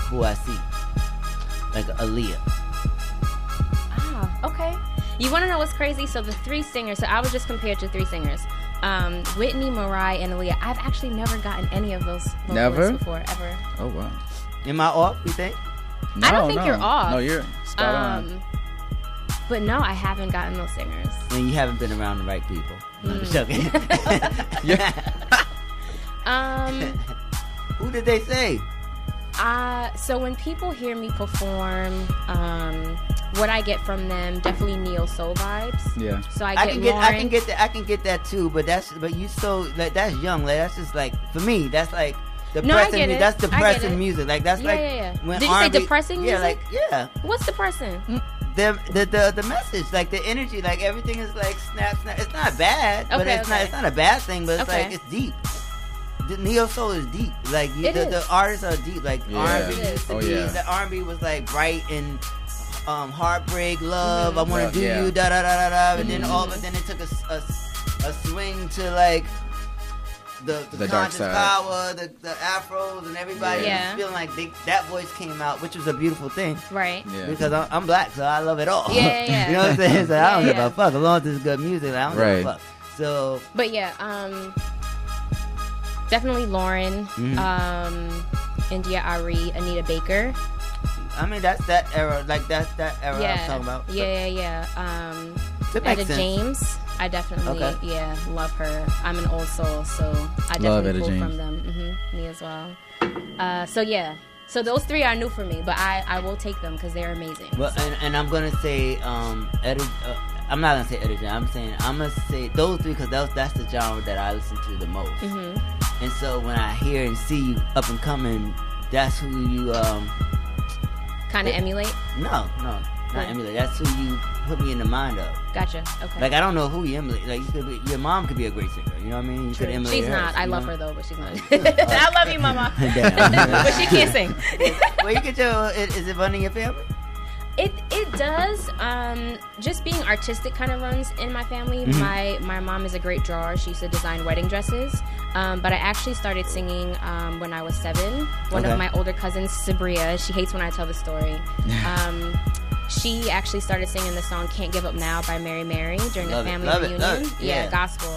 who I see. Like, Aaliyah. Okay. You want to know what's crazy? So the three singers, so I was just compared to three singers. Whitney, Mariah, and Aaliyah. I've actually never gotten any of those vocals before, ever. Oh, wow. Am I off, you think? No, I don't think you're off. No, you're spot on. But no, I haven't gotten those singers. And you haven't been around the right people. No, I'm just joking. Who did they say? So when people hear me perform... what I get from them, definitely neo soul vibes. Yeah. So I can get that too. But you so like that's young. Like that's just like for me. That's like depressing. That's depressing music. Like that's Did you say depressing music? Yeah. What's depressing? The message, like the energy, like everything is like snap. It's not bad, but it's not a bad thing. But it's like it's deep. The neo soul is deep. Like the artists are deep. Like R&B used to be. The R&B was like bright and. Heartbreak, love, I want to do you, da da da da da, and then all of a sudden it took a swing to like the conscious power, the afros, and everybody was feeling like that voice came out, which was a beautiful thing, right? Yeah. Because I'm black, so I love it all. Yeah. You know what I'm saying? So I don't give a fuck as long as it's good music. Like, I don't give a fuck. So, but definitely Lauren, India Ari, Anita Baker. I mean, that's that era. Like, that's that era I was talking about. Yeah. Etta James. I definitely, love her. I'm an old soul, so I definitely pull from them. Mm-hmm, me as well. So those three are new for me, but I will take them because they're amazing. Well, so. and I'm going to say I'm not going to say Etta James. I'm going to say those three because that's the genre that I listen to the most. Mm-hmm. And so when I hear and see you up and coming, that's who you... kind of emulate? No, not emulate. That's who you put me in the mind of. Gotcha. Okay. Like I don't know who you emulate. Like your mom could be a great singer. You know what I mean? You could emulate. She's not. I love her though, but she's not. I love you, Mama. But she can't sing. Well, you could tell. Is it running your family? It does. Just being artistic kind of runs in my family. Mm-hmm. My mom is a great drawer. She used to design wedding dresses. But I actually started singing when I was 7. One of my older cousins, Sabria, she hates when I tell the story. She actually started singing the song "Can't Give Up Now" by Mary Mary during a family reunion. Gospel.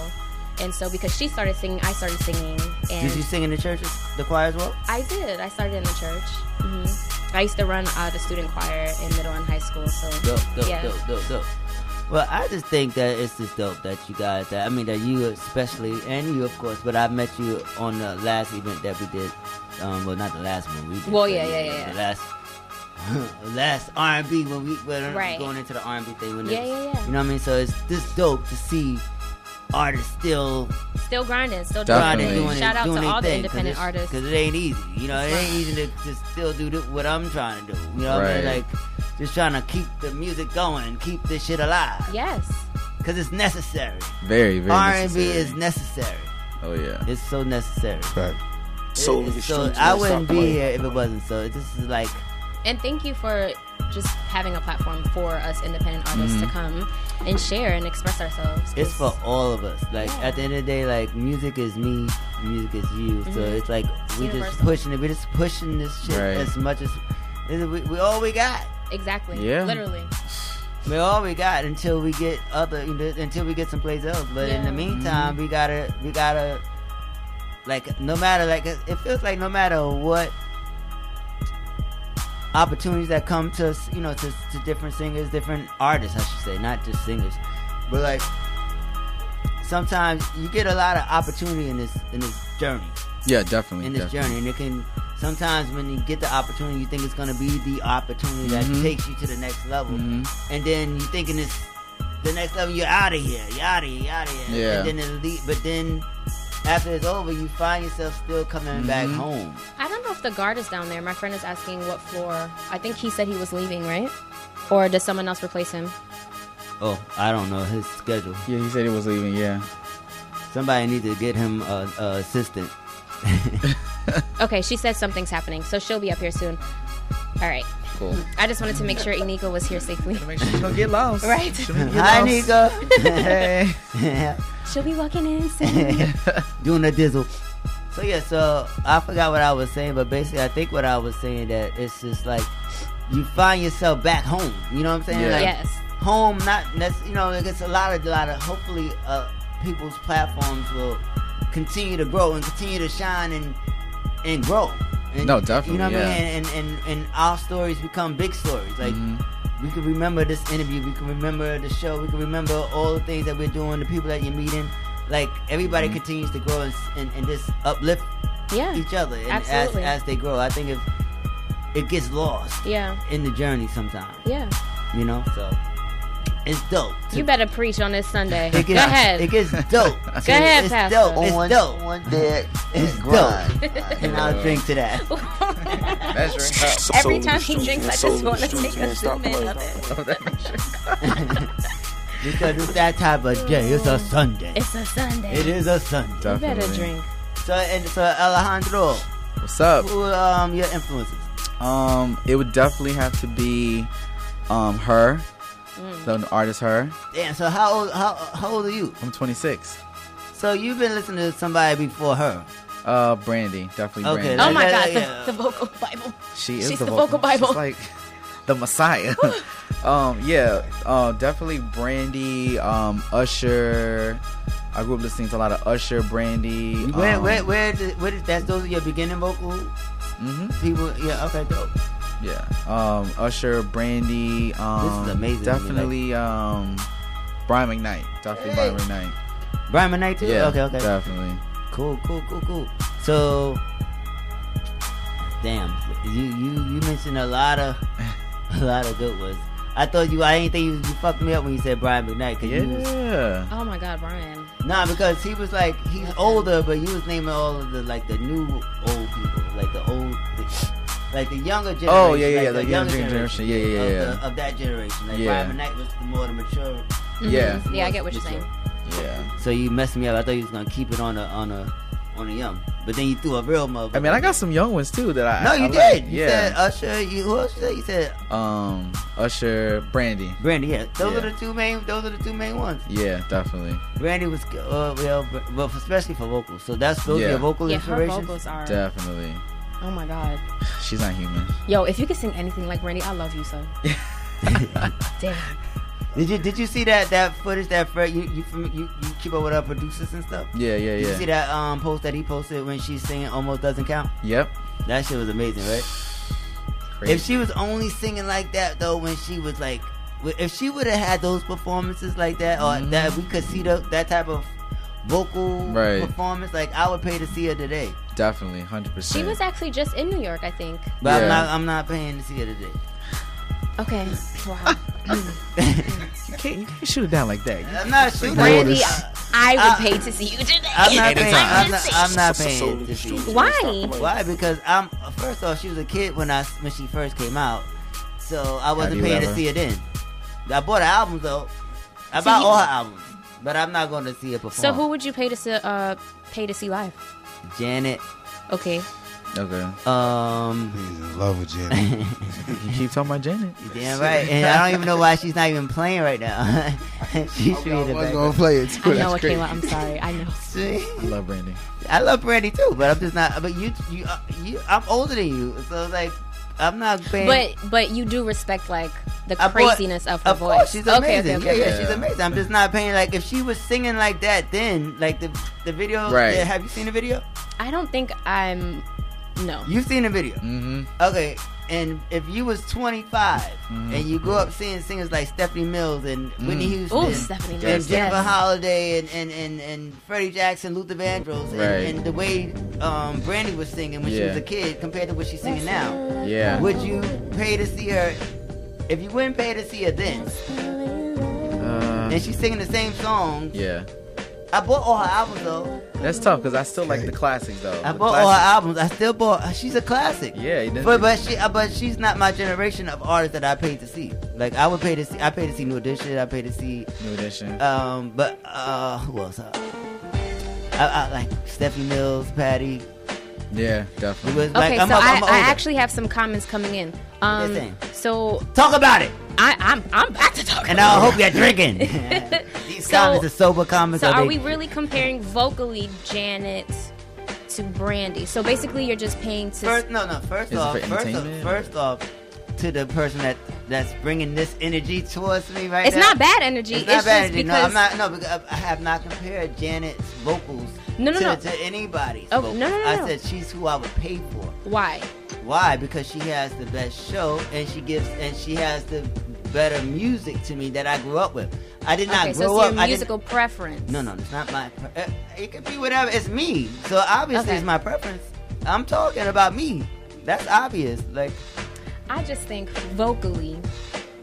And so because she started singing, I started singing. And did you sing in the church, the choir as well? I did. I started in the church. Mm-hmm. I used to run the student choir in middle and high school. So dope. Well, I just think that it's just dope that you guys, that you especially, and you of course, but I met you on the last event that we did. Well, not the last one we did. Well, yeah. The last R&B when we were going into the R&B thing. Yeah. You know what I mean? So it's just dope to see artists still grinding, still doing it. Shout out to all the independent artists because it ain't easy. You know, it ain't easy to still do what I'm trying to do. You know what I mean? Like just trying to keep the music going, keep this shit alive. Yes, because it's necessary. Very, very. R&B is necessary. Oh yeah, it's so necessary. Right. So I wouldn't be here if it wasn't so. This is like. And thank you for just having a platform for us independent artists to come and share and express ourselves. It's for all of us. Like at the end of the day, like music is me, music is you. Mm-hmm. So it's like we're just pushing this shit as much as we all we got. Exactly. Yeah. Literally. We all we got until we get someplace else. But in the meantime, we gotta like no matter like it feels like no matter what. Opportunities that come to us, you know, to different singers, different artists, I should say, not just singers, but like sometimes you get a lot of opportunity in this journey. Yeah, definitely. Journey, and it can sometimes when you get the opportunity, you think it's gonna be the opportunity that takes you to the next level, and then you thinking it's the next level, you're out of here. Yeah. And then but then. After it's over, you find yourself still coming back home. I don't know if the guard is down there. My friend is asking what floor. I think he said he was leaving, right? Or does someone else replace him? Oh, I don't know his schedule. Yeah, he said he was leaving, yeah. Somebody needs to get him an assistant. Okay, she said something's happening, so she'll be up here soon. All right. Cool. I just wanted to make sure Iniko was here safely. Make sure she don't get lost. Right. Hi, Iniko. Hey. She'll be walking in soon. Doing a dizzle. So, yeah, so I forgot what I was saying, but basically I think what I was saying that it's just like you find yourself back home. You know what I'm saying? Yeah. Like, yes. Home, not necessarily, you know, it's a lot of hopefully people's platforms will continue to grow and continue to shine and grow. And, no, definitely. You know what I mean? And our stories become big stories. Like, we can remember this interview, we can remember the show, we can remember all the things that we're doing, the people that you're meeting. Like, everybody continues to grow and just uplift each other as they grow. I think if it gets lost in the journey sometimes. Yeah. You know? So, it's dope. You better preach on this Sunday. Go ahead. It gets dope. Go ahead, it's Pastor. Dope. It's dope. One day, it's grind. And I'll drink to that. Measuring up. Every time he drinks, I just want to take a sip of it. Because it's that type of day. It's a Sunday. It's a Sunday. It is a Sunday. Definitely. You better drink. So Alejandro. What's up? Who your influences? It would definitely have to be her. So the artist her. Damn, so how old are you? I'm 26. So you've been listening to somebody before her? Brandy, definitely. Okay. Brandy. Oh my God, the vocal Bible. She's the vocal Bible. She's like the Messiah. Definitely Brandy, Usher. I grew up listening to a lot of Usher, Brandy. Where did that's those are your beginning vocal people? Yeah, okay, dope. Yeah, Usher, Brandy, this is amazing. Definitely, Brian McKnight. Definitely Brian McKnight. Brian McKnight too? Yeah, okay. Definitely. Cool. So, damn, you mentioned a lot of good ones. I didn't think you fucked me up when you said Brian McKnight. Cause oh my God, Brian. Nah, because he was like he's older, but you was naming all of the like the new old people, like the old. Like the younger generation. Oh, yeah. Like the younger generation. Yeah. Of that generation. Like Brian McKnight was more the mature. Mm-hmm. Yeah. Yeah, I get what you're saying. Yeah. So you messed me up. I thought you was going to keep it on a young. But then you threw a real motherfucker. I mean, I got some young ones, too, that I... No, you did. Like. You said Usher. Who else you said? You said... Usher, Brandy. Brandy, yeah. Those are the two main ones. Yeah, definitely. Brandy was... well, especially for vocals. So that's those your vocal inspirations? Yeah, her vocals are... Definitely. Oh my God. She's not human. Yo, if you could sing anything like Brandy, I love you so. Damn. Did you see that footage that Fred you keep up with our producers and stuff? Yeah. Did you see that post that he posted when she's singing Almost Doesn't Count? Yep. That shit was amazing, right? Crazy. If she was only singing like that though, when she was like, if she would have had those performances like that, or that we could see that type of vocal performance, like I would pay to see her today. Definitely, 100%. She was actually just in New York, I think. But I'm not paying to see her today. Okay. Wow. You can't shoot it down like that. I'm not shooting. Brandy, I would pay to see you today. I'm not paying to see you. Why? Why? Because first off, she was a kid when she first came out, so I wasn't paying to see her then. I bought her albums though. I bought all her albums, but I'm not going to see her perform. So who would you pay to see live? Janet. Okay. He's in love with Janet. You keep talking about Janet. Damn right. And I don't even know why she's not even playing right now. She's gonna play it too. I know, Akela. I'm sorry. I know. See? I love Brandy too, but I'm just not. But you I'm older than you, so it's like I'm not paying. But you do respect like the craziness of her voice. She's amazing. Okay. Yeah, she's amazing. I'm just not paying. Like if she was singing like that, then like the video. Right. Have you seen the video? I don't think I'm. No. You've seen the video. Mm-hmm. Okay. And if you was 25 and you grew up seeing singers like Stephanie Mills and Whitney Houston, and Jennifer Holliday and Freddie Jackson, Luther Vandross, and the way Brandy was singing when she was a kid compared to what she's singing now, would you pay to see her? If you wouldn't pay to see her then, and she's singing the same song, I bought all her albums though. That's tough because I still like the classics though. I bought all her albums. I still bought. She's a classic. Yeah, but she's not my generation of artists that I paid to see. Like I would pay to see. I paid to see New Edition. I paid to see New Edition. But who else? I like Stephanie Mills, Patty. Yeah, definitely. Okay, like, I actually have some comments coming in. So talk about it. I'm about to talk. And I hope you're drinking. These comments are sober comments. So are we really comparing vocally Janet to Brandy? So basically, you're just paying to First off, to the person that's bringing this energy towards me right now. It's not bad energy. It's bad energy. Because I have not compared Janet's vocals. To anybody's. Oh, no. I said she's who I would pay for. Why? Because she has the best show and she has the better music to me that I grew up with. I did not grow up. It's your musical preference. No, it's not my. It could be whatever. It's me. So obviously, it's my preference. I'm talking about me. That's obvious. Like, I just think vocally.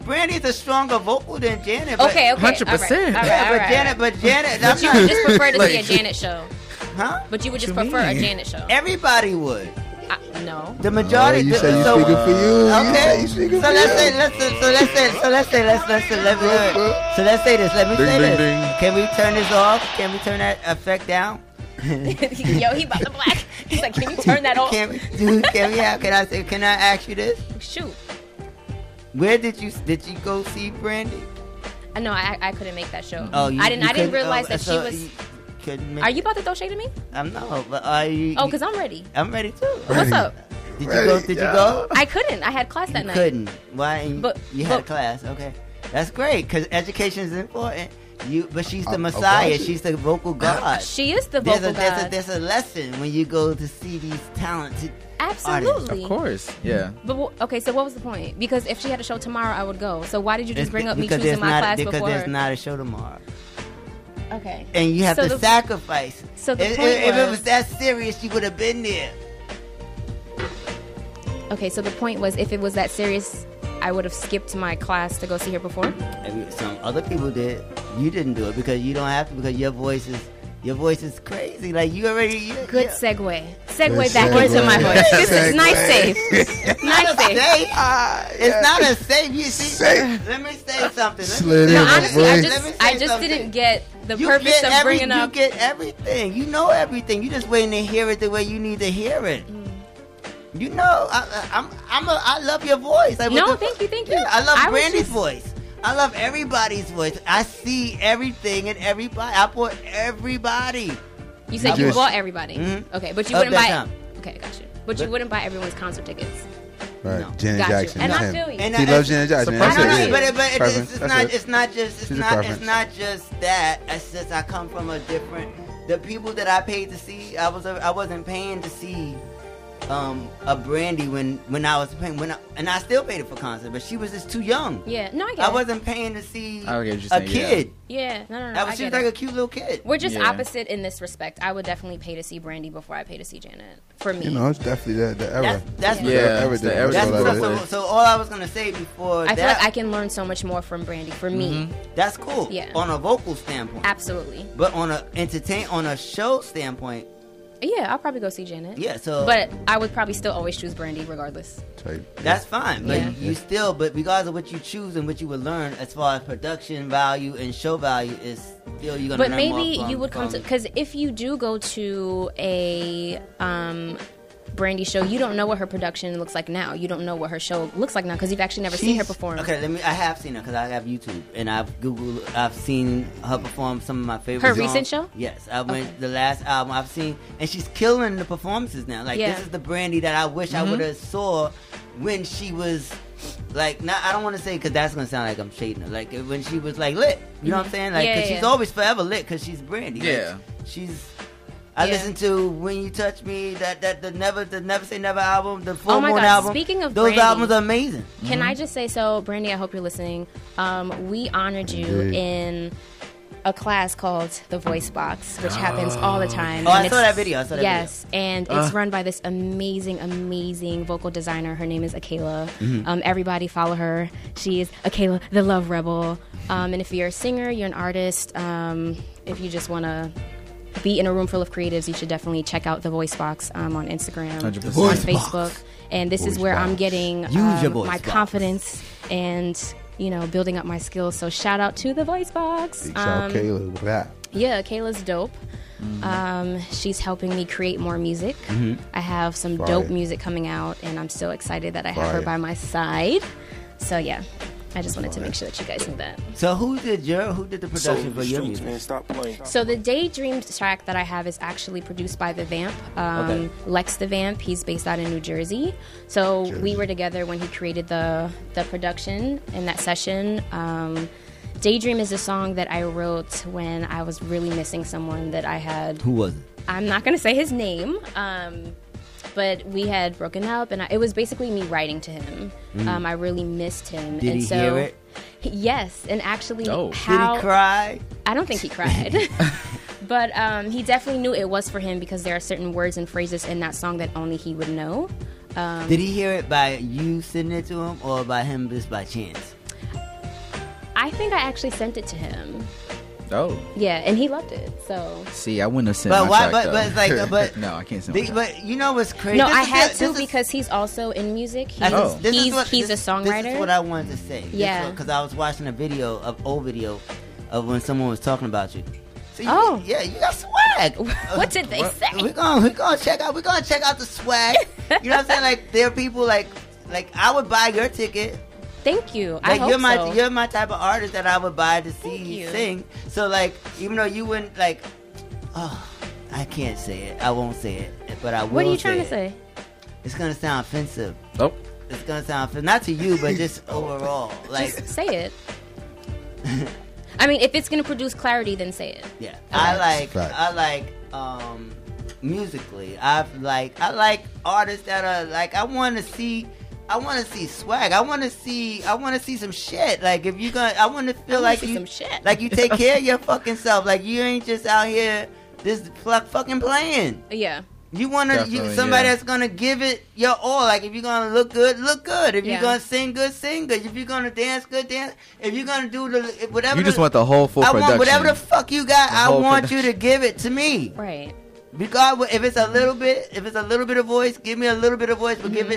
Brandy's a stronger vocal than Janet. Okay. 100%. But Janet. But you would just prefer to see a Janet show, huh? But you would just prefer a Janet show. Everybody would. No. The majority. You said you're speaking for you. Okay. Let me say this. Can we turn this off? Can we turn that effect down? Yo, he about to black. He's like, can you turn that off? Can I ask you this? Shoot. Where did you go see Brandy? No, I couldn't make that show. Oh, I didn't realize that she was. Are you about to throw shade at me? I'm not. But because I'm ready. I'm ready too. What's up? Did you go? I couldn't. I had class that night. Couldn't. Why? But you had a class. Okay, that's great because education is important. But she's the Messiah. She's the vocal god. She is the vocal god. There's a lesson when you go to see these talented. Absolutely. Artists. Of course. Yeah. But okay, so what was the point? Because if she had a show tomorrow, I would go. So why did you just bring up me choosing my class before? Because there's not a show tomorrow. Okay. And you have to sacrifice. So the point if it was that serious, you would have been there. Okay, so the point was, if it was that serious, I would have skipped my class to go see her perform. Some other people did. You didn't do it because you don't have to. Because your voice is crazy. Like you already. Good segue back into my voice. This is nice safe. It's not a safe. You see, safe. Let me say something. Honestly, I just didn't get the purpose of bringing up. You get everything. You know everything. You just waiting to hear it the way you need to hear it. You know, I love your voice. Thank you. Yeah, I love Brandy's voice. I love everybody's voice. I see everything and everybody. I bought everybody. You said you bought everybody. Mm-hmm. Okay, but you wouldn't buy. Okay, gotcha. But you wouldn't buy everyone's concert tickets. Right, no. Janet Jackson. And I feel you. He loves Janet Jackson. But it's not just that. It's just I come from a different. The people that I paid to see, I wasn't paying to see. A Brandy when I was paying and I still paid it for concert, but she was just too young. Yeah, no, I get it. I wasn't paying to see a kid. Yeah, no. She was like a cute little kid. We're just opposite in this respect. I would definitely pay to see Brandy before I pay to see Janet. For me, it's definitely the era. That's the era. So all I was gonna say before I feel like I can learn so much more from Brandy. For me, that's cool. Yeah, on a vocal standpoint, absolutely. But on a show standpoint. Yeah, I'll probably go see Janet. Yeah, but I would probably still always choose Brandy regardless. That's fine. But you still, regardless of what you choose and what you would learn as far as production value and show value is still you're going to learn more. But maybe you would come to, because if you do go to a Brandy show, you don't know what her production looks like now. You don't know what her show looks like now because you've actually never seen her perform. Okay, I have seen her because I have YouTube and I've Googled. I've seen her perform some of my favorite. Her recent show? Yes, I went the last album I've seen, and she's killing the performances now. Like this is the Brandy that I wish I would have saw when she was like. Not, I don't want to say because that's gonna sound like I'm shading her. Like when she was like lit, you know what I'm saying? Like cause she's always forever lit because she's Brandy. Yeah, like, she's. I listened to "When You Touch Me," that the Never Say Never album, the Full Moon album. Speaking of those Brandy, albums are amazing. Can I just say, so Brandy, I hope you're listening. We honored you in a class called The Voice Box, which happens all the time. Oh, I saw that video. Yes, and it's run by this amazing, amazing vocal designer. Her name is Akela. Mm-hmm. Everybody follow her. She is Akela, the Love Rebel. And if you're a singer, you're an artist. If you just want to be in a room full of creatives, you should definitely check out The Voice Box on Instagram, on Facebook. And this is where I'm getting my confidence and, you know, building up my skills. So shout out to The Voice Box. Shout out Akela with that. Yeah, Akela's dope. Mm-hmm. She's helping me create more music. Mm-hmm. I have some dope music coming out, and I'm so excited that I have her by my side. So yeah, I just wanted to make sure that you guys knew that. So who did the production for your music? Man, stop playing. So the Daydream track that I have is actually produced by The Vamp, Lex The Vamp. He's based out in New Jersey. So we were together when he created the production in that session. Daydream is a song that I wrote when I was really missing someone that I had. Who was it? I'm not going to say his name, but we had broken up, and it was basically me writing to him. Mm. I really missed him. Did and he so, hear it? Yes, and actually, did he cry? I don't think he cried. But he definitely knew it was for him because there are certain words and phrases in that song that only he would know. Did he hear it by you sending it to him or by him just by chance? I think I actually sent it to him. Oh. Yeah, and he loved it. So. See, I wouldn't have sent my track. But it's like, but no, I can't send it. But you know what's crazy? No, I had to because he's also in music. He's a songwriter. This is what I wanted to say. Yeah. Because I was watching a video, an old video, of when someone was talking about you. So you yeah, you got swag. What did they say? We're gonna check out the swag. You know what I'm saying? Like there are people like I would buy your ticket. Thank you. Like, I hope you're my type of artist that I would buy to see you sing. So, like, even though you wouldn't, like, I can't say it. I won't say it. But I will say it. What are you trying to say? It's going to sound offensive. Nope. It's going to sound offensive. Not to you, but just overall. Like, just say it. I mean, if it's going to produce clarity, then say it. Yeah. Okay. I like musically. I like artists that are, like, I want to see swag. I want to see some shit. Like if you gonna, I want to feel like you take care of your fucking self. Like you ain't just out here just fucking playing. Yeah. You want to somebody that's gonna give it your all. Like if you're gonna look good, look good. If you're gonna sing good, sing good. If you're gonna dance good, dance. If you're gonna do whatever. You just want the whole full production. I want whatever the fuck you got. I want you to give it to me. Right. Because if it's a little bit of voice, give me a little bit of voice, but give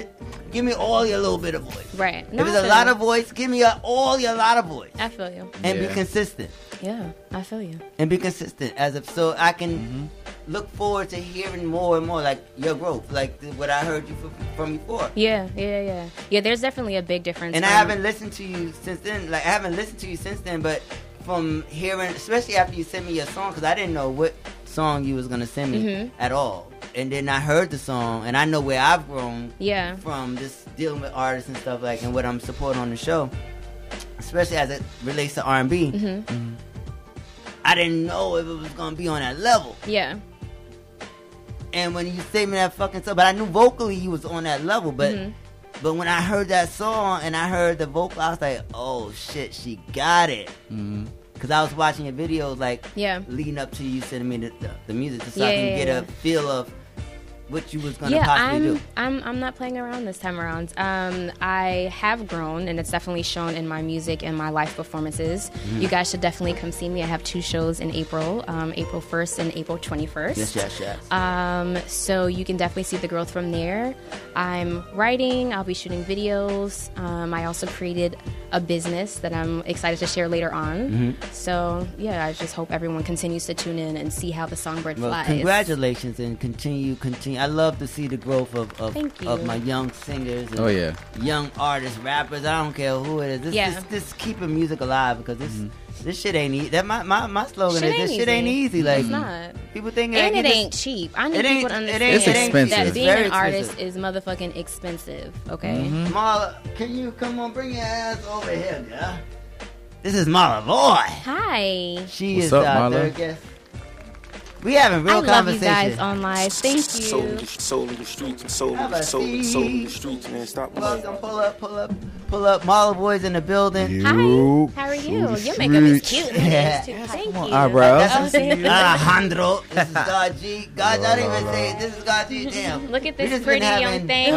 me all your little bit of voice. Right. No, if it's a lot of voice, give me all your lot of voice. I feel you. And be consistent. Yeah, I feel you. And be consistent so I can look forward to hearing more and more, like your growth, like what I heard you from before. Yeah. Yeah, there's definitely a big difference. And I haven't listened to you since then. Like I haven't listened to you since then, but from hearing, especially after you sent me your song, because I didn't know what song you was gonna send me at all, and then I heard the song, and I know where I've grown from just dealing with artists and stuff like, and what I'm supporting on the show, especially as it relates to R&B. Mm-hmm. I didn't know if it was gonna be on that level. Yeah. And when you sent me that fucking song, but I knew vocally you was on that level, but. Mm-hmm. But when I heard that song and I heard the vocal, I was like, oh shit, she got it. Mm-hmm. Cause I was watching your videos, like leading up to you sending me the music, just so I can get a feel of what you was gonna possibly do. I'm not playing around this time around. I have grown, and it's definitely shown in my music and my live performances. Mm. You guys should definitely come see me. I have 2 shows in April, April 1st and April 21st. Yes. So you can definitely see the growth from there. I'm writing. I'll be shooting videos. I also created a business that I'm excited to share later on. Mm-hmm. So, yeah, I just hope everyone continues to tune in and see how the Songbird flies. Congratulations, and continue. I love to see the growth of my young singers and young artists, rappers. I don't care who it is. This keeping music alive, because this shit ain't easy. That my slogan is this shit ain't easy. Like, it's not. People think and it ain't cheap. I need people to understand it's expensive. That being an artist is motherfucking expensive. Okay. Mm-hmm. Marla, can you come on? Bring your ass over here, girl. This is Marla Roy. Hi. She What's is up, our Marla? Third guest. We having real conversation. I love you guys on live. Thank you. Soul of the streets, man. Stop playing. Pull up. Pull up, Marla Boy's in the building. Hi, how are you? Your makeup is cute. Yeah. Too. Thank you. All right, Alejandro. This is God G. God, I didn't even say it. This is God G. Damn. Look at this pretty young thing.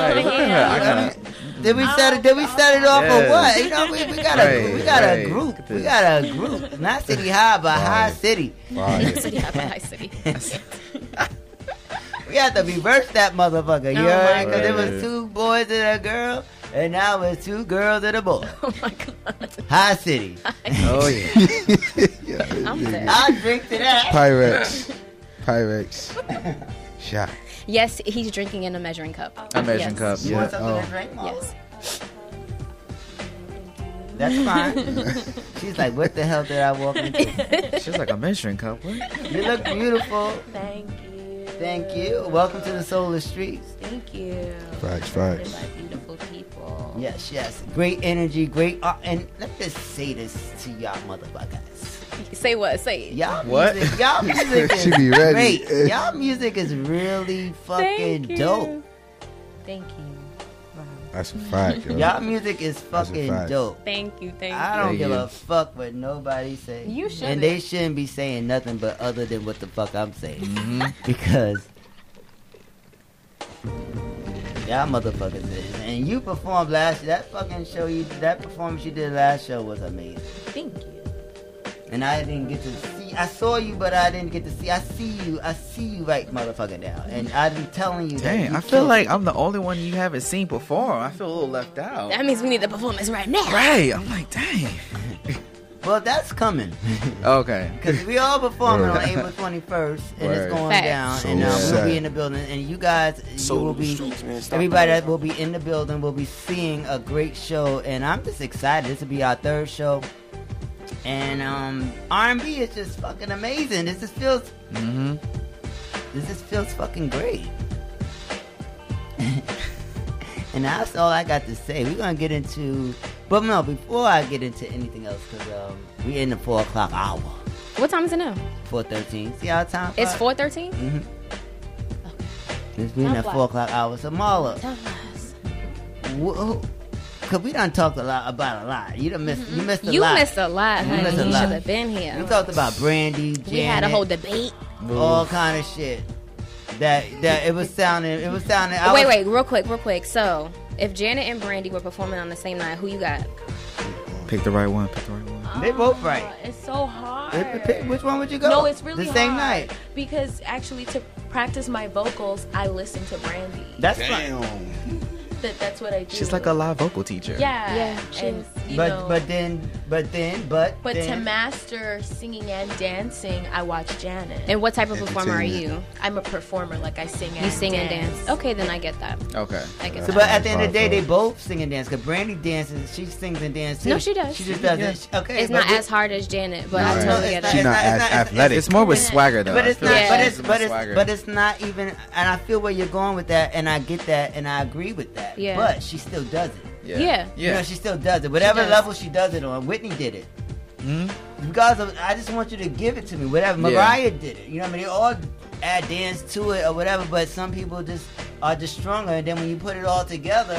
Did we set it off or what? You know, we got a group. We got a group. Not City High, but High City. City High, but High City. We had to reverse that motherfucker. You heard? Because it was two boys and a girl. And now it's two girls and a boy. Oh, my God. High City. Oh, yeah. I'll drink to that. Pyrex. Shot. Yes, he's drinking in a measuring cup. A measuring cup. You want something to drink, Mom? Yes. That's fine. She's like, what the hell did I walk into? She's like, a measuring cup. What? You look beautiful. Thank you. Thank you. Welcome to the Soul of the Streets. Thank you. Facts. By beautiful people. Yes. Great energy, great art. And let me just say this to y'all motherfuckers. Say what? Say it. Y'all music is great. Y'all music is really fucking dope. Thank you. That's a fact, yo. Y'all music is fucking dope. Thank you. I don't give a fuck what nobody says. You should. And they shouldn't be saying nothing but other than what the fuck I'm saying. Because y'all motherfuckers is. And you performed last year. That performance you did last show was amazing. Thank you. And I didn't get to see. I saw you, but I didn't get to see. I see you right motherfucker now. And I'm telling you. Dang, I feel like I'm the only one you haven't seen perform. I feel a little left out. That means we need the performance right now. Right. I'm like, dang. Well, that's coming. Okay. Because we all performing on April 21st, and it's going down. So and we'll be in the building, and you guys, everybody that will be in the building will be seeing a great show, and I'm just excited. This will be our third show. And R&B is just fucking amazing. This just feels fucking great. And that's all I got to say. We're gonna get into, but no, before I get into anything else, because we're in the 4 o'clock hour. What time is it now? 4:13. See our time? It's 4:13. Mm-hmm. Okay. It's been at 4 o'clock hour. So Marla, whoa. Cause we done talked a lot. You missed a lot, honey. You should have been here. We talked about Brandy, Janet. We had a whole debate. All kind of shit. That it was sounding. Wait, real quick. So, if Janet and Brandy were performing on the same night, who you got? Pick the right one. They both right. It's so hard. Which one would you go? No, it's really hard. The same night. Because actually, to practice my vocals, I listen to Brandy. That's fine. That's what I do. She's like a live vocal teacher. Yeah. And, to master singing and dancing, I watch Janet. And what type of performer are you? I'm a performer. Like I sing and dance. You sing and dance. Okay, then I get that. Okay. I get that. But at the end of the day, they both sing and dance. Because Brandy dances. She sings and dances too. No, she does. She just doesn't. Yeah. Okay. It's not as hard as Janet, but I totally get that. She's not as athletic. It's more with swagger, though. But it's not even. And I feel where you're going with that, and I get that, and I agree with that. Yeah. But she still does it. Yeah. You know, she still does it. Whatever level she does it on. Whitney did it. Mm-hmm. Regardless, I just want you to give it to me. Whatever. Mariah did it. You know what I mean? They all add dance to it or whatever. But some people just are just stronger. And then when you put it all together,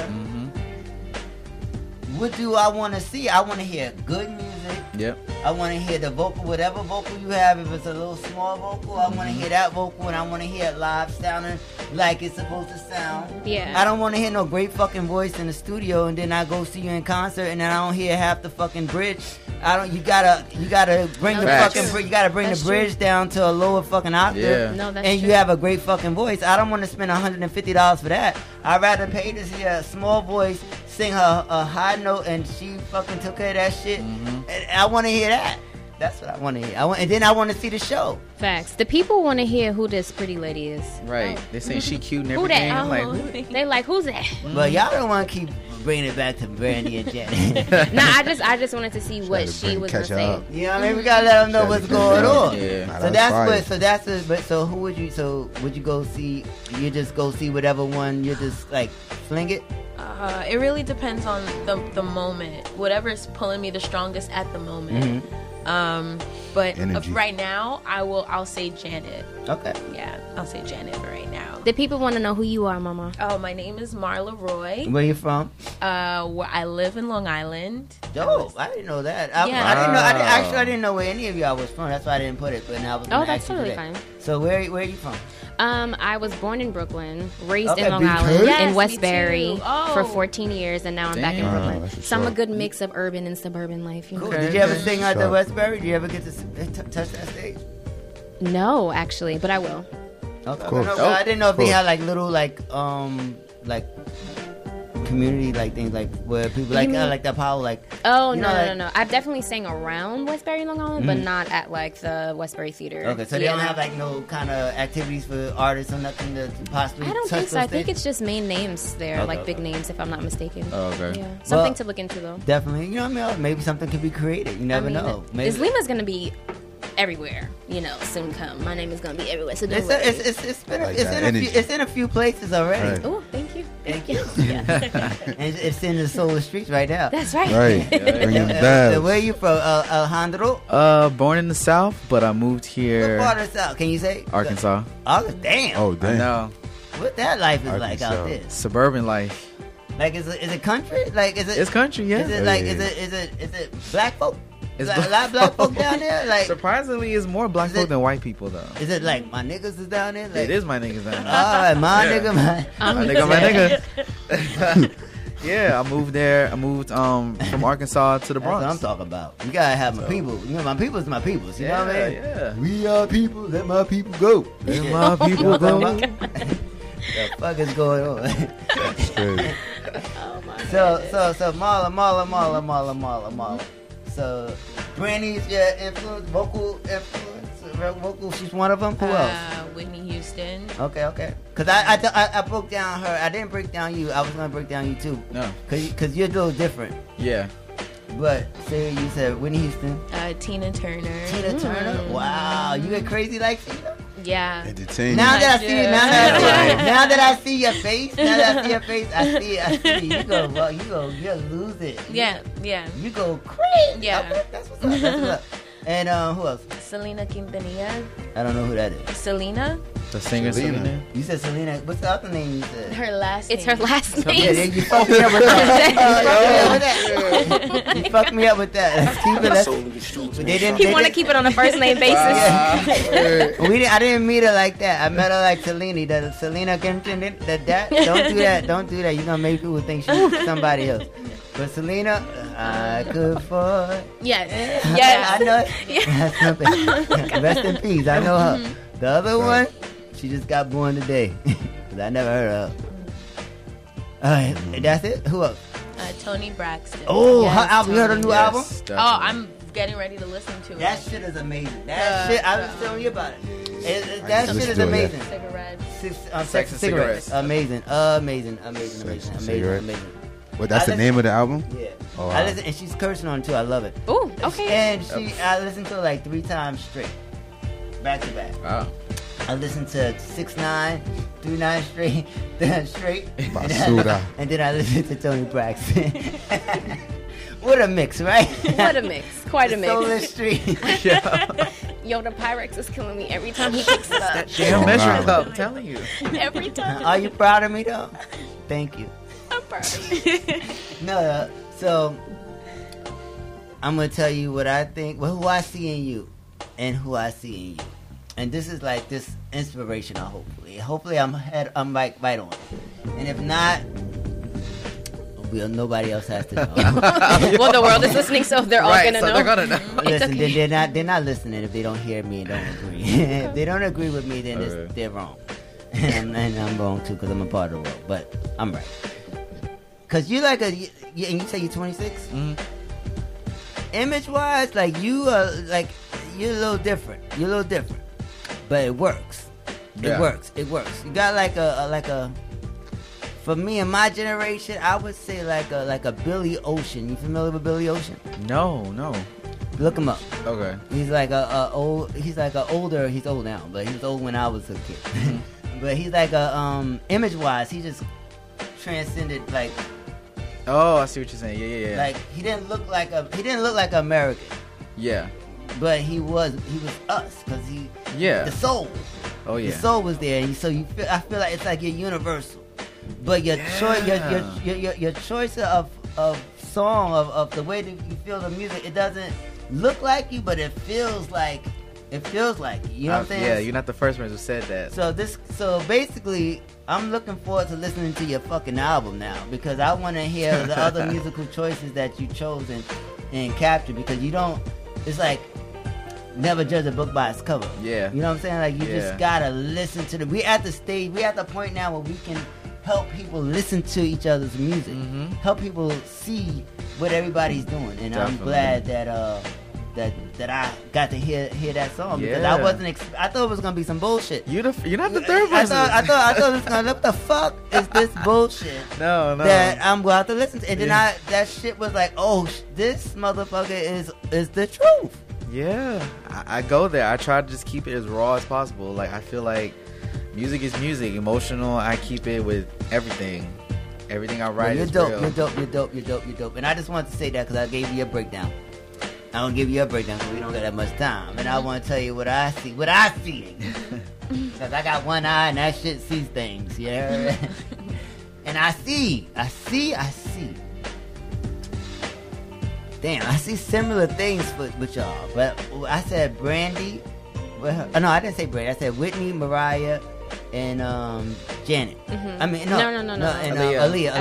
what do I want to see? I want to hear good music. Yep. I want to hear the vocal, whatever vocal you have. If it's a little small vocal, I want to hear that vocal, and I want to hear it live sounding like it's supposed to sound. Yeah. I don't want to hear no great fucking voice in the studio, and then I go see you in concert, and then I don't hear half the fucking bridge. You gotta bring the bridge down to a lower fucking octave. Yeah. No, that's and true. You have a great fucking voice. I don't want to spend $150 for that. I'd rather pay to see a small voice sing her a high note, and she fucking took care of that shit. Mm-hmm. And I want to hear that. That's what I want to hear. And then I want to see the show. Facts. The people want to hear who this pretty lady is. Right. Oh. They say she cute and everything. Who that? Like, they like, who's that? But y'all don't want to keep bringing it back to Brandy and Janet. No, I just wanted to see what she was going to say. You know what I mean? We got to let them know what's going on. Yeah. So who would you go see? You just go see whatever one, you just like fling it? It really depends on the moment. Whatever is pulling me the strongest at the moment. Mm-hmm. But right now, I'll say Janet. Okay. Yeah, I'll say Janet right now. The people want to know who you are, Mama. Oh, my name is Marla Roy. Where you from? I live in Long Island. Oh, I didn't know that. Yeah. I didn't know. I didn't know where any of y'all was from. That's why I didn't put it. But now I was. Oh, that's totally fine. So where are you from? I was born in Brooklyn, raised in Long Island, in Westbury for 14 years, and now I'm back in Brooklyn. So I'm a good mix of urban and suburban life. You know? Cool. Did you ever sing out the Westbury? Did you ever get to touch that stage? No, actually, but I will. Okay. Cool. No, I didn't know if they had like little like community like things like where people like the power like. Oh no! I've definitely sang around Westbury, Long Island, but not at like the Westbury Theater. Okay, so they don't have like no kind of activities for artists or nothing to possibly. I don't think so. I think it's just main names there, big names, if I'm not mistaken. Oh, okay. Yeah. Something to look into though. Definitely, you know what I mean. Maybe something could be created. You never know. Isleema's gonna be everywhere, soon come. My name is gonna be everywhere. So it's in a few places already. Right. Oh, thank you. Yeah. And it's in the Soul of the Streets right now. That's right. Right. So where are you from, Alejandro? Born in the South, but I moved here. What part of the South? Can you say? Arkansas. Oh, damn. Oh, damn. I know. What that life is Arkansas. Like out there? Suburban life. Like, is it country? Like, is it? It's country. Yeah. Is it like? Yeah. Is it black folk? Is a lot of black folk down there? Like, surprisingly, it's more black folk than white people, though. Is it like my niggas is down there? Like, it is my niggas down there. My nigga. Yeah, I moved there. I moved from Arkansas to the Bronx. That's what I'm talking about. You gotta have my people. You know, my people's my peoples. You know what I mean? Yeah. We are people. Let my people go. Let my people go. What the fuck is going on? That's crazy. Oh my God. So Marla. So, Brandy's influence, vocal influence, vocal. She's one of them. Who else? Whitney Houston. Okay. Cause I broke down her. I didn't break down you. I was gonna break down you too. No. Cause you're a little different. Yeah. But say you said Whitney Houston. Tina Turner. Tina Turner. Wow, you get crazy like Tina. Yeah. Entertaining. Now that I see your face, I see. You lose it. Yeah. You go crazy. Yeah. Okay, that's what's up. And who else? Selena Quintanilla. I don't know who that is. Selena. The singer Selena. You said Selena. What's the other name you said? It's her last name. Yeah, you fucked me up with that. You fucked me up with that. Let's keep it. He want to keep it on a first name basis. I didn't meet her like that. I met her like Selena. Selena Quintanilla. Don't do that. You're going to make people think she's somebody else. But Selena, I could for it. Yes. I know it. Yes. Rest in peace. I know her. Mm-hmm. The other one, she just got born today. Because I never heard of her. That's it? Who else? Toni Braxton. Oh, her album. You heard her new album? Definitely. Oh, I'm getting ready to listen to it. That shit is amazing. I was telling you about it. That shit is amazing. Sex and Cigarettes. Amazing. Well, that's the name of the album? Yeah. Oh, wow. I listen, and she's cursing on it, too. I love it. Ooh, okay. And I listened to it like 3 times straight. Back to back. Wow. I listened to 6ix9ine, 3ix9ine straight, and then I listened to Toni Braxton. What a mix, right? What a mix. Quite a mix. Soul of the Streets. Yo, the Pyrex is killing me every time he kicks it up. Damn measure cup, I'm telling you. Every time. Are you proud of me, though? Thank you. So I'm gonna tell you what I think, who I see in you, and this is like this inspirational. Hopefully I'm like right on, and if not, nobody else has to know. Well, the world is listening, so they're all gonna know. They're gonna know. Listen, okay. They're not listening if they don't hear me and don't agree. If they don't agree with me, then they're wrong, and I'm wrong too because I'm a part of the world, but I'm right. Cause you like and you say you're 26. Mm-hmm. Image-wise, like you are, like you're a little different. But it works. It works. You got like a. For me in my generation, I would say like a Billy Ocean. You familiar with Billy Ocean? No. Look him up. Okay. He's like a old. He's like a older. He's old now, but he was old when I was a kid. Mm-hmm. But he's like a image-wise, he just transcended like. Oh, I see what you're saying. Yeah. Like he didn't look like an American. Yeah. But he was us, cause the soul. Oh yeah. The soul was there. So I feel like it's like you're universal. But your choice of song of the way that you feel the music, it doesn't look like you, but it feels like you. You know what I'm saying? Yeah, you're not the first person who said that. So basically, I'm looking forward to listening to your fucking album now, because I want to hear the other musical choices that you chose and captured, because you don't. It's like never judge a book by its cover. Yeah. You know what I'm saying? Like you just gotta listen to the. We're at the point now where we can help people listen to each other's music. Mm-hmm. Help people see what everybody's doing, and definitely. I'm glad that that I got to hear that song, because I wasn't. I thought it was gonna be some bullshit. You're not the third person. I thought it was gonna. What the fuck is this bullshit? No. That I'm gonna have to listen to. And then that shit was like, oh, this motherfucker is the truth. Yeah, I go there. I try to just keep it as raw as possible. Like I feel like music is music, emotional. I keep it with everything. Everything I write is dope. Real. You're dope. And I just wanted to say that because I gave you a breakdown. I don't give you a breakdown because we don't got that much time. And I want to tell you what I see. Because I got one eye and that shit sees things, yeah? And I see. Damn, I see similar things with y'all. But I said Brandy. Well, no, I didn't say Brandy. I said Whitney, Mariah, and Janet. Mm-hmm. I mean, no. And Aaliyah.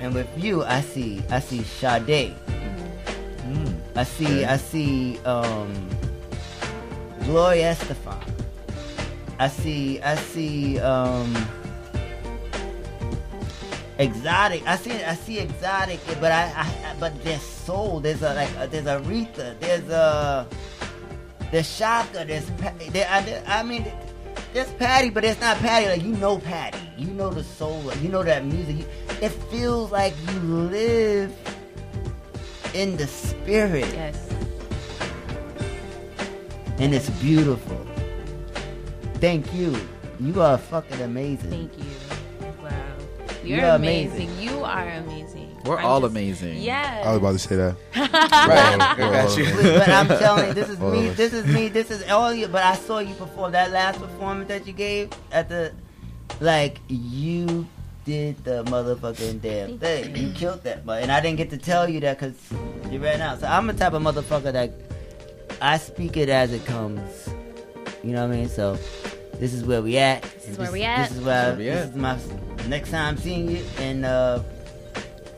And with you, I see Sade. I see Gloria Estefan. I see Exotic. I see Exotic, but but there's soul. There's Aretha. There's Shaka. I mean. There's Patty, but it's not Patty. Like, you know Patty. You know the soul. You know that music. It feels like you live in the spirit. Yes. And it's beautiful. Thank you. You are fucking amazing. Thank you. Wow. You're amazing. You are amazing. We're all amazing. Yes. I was about to say that. Right. I got you. But I'm telling you, this is me. This is all you. But I saw you perform that last performance that you gave at the, like, you did the motherfucking damn thing. You killed that. But, and I didn't get to tell you that because you ran out. So I'm the type of motherfucker that I speak it as it comes. You know what I mean? So this is where we at. This is my next time seeing you.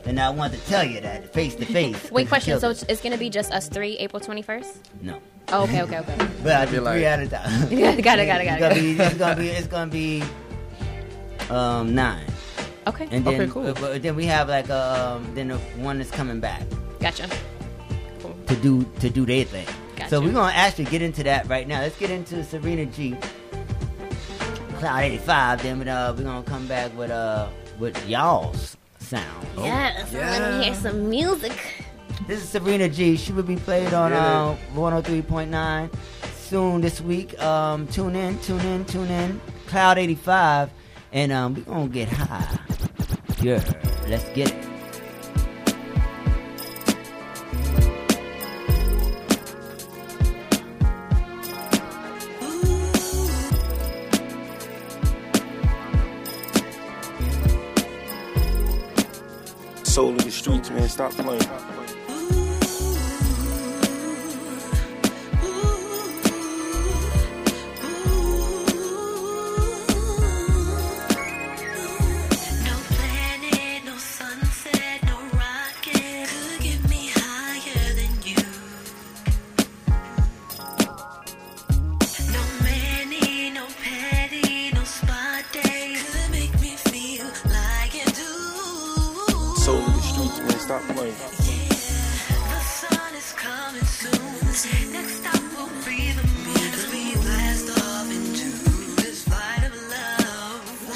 And I want to tell you that face to face. Wait, question. So it's gonna be just us three, April 21st? No. Oh, okay. But I do like 3 at a time. Got it. It's gonna be 9. Okay. And then, okay, cool. But then we have like then the one that's coming back. Gotcha. Cool. To do their thing. Gotcha. So we're gonna actually get into that right now. Let's get into Serena G. Cloud 85. Then we're gonna come back with y'all's sound. Let me hear some music. This is Serena G. She will be played on 103.9 soon this week. Tune in. Cloud 85, and we're gonna get high. Yeah, let's get it. Soul of the streets, man, stop playing.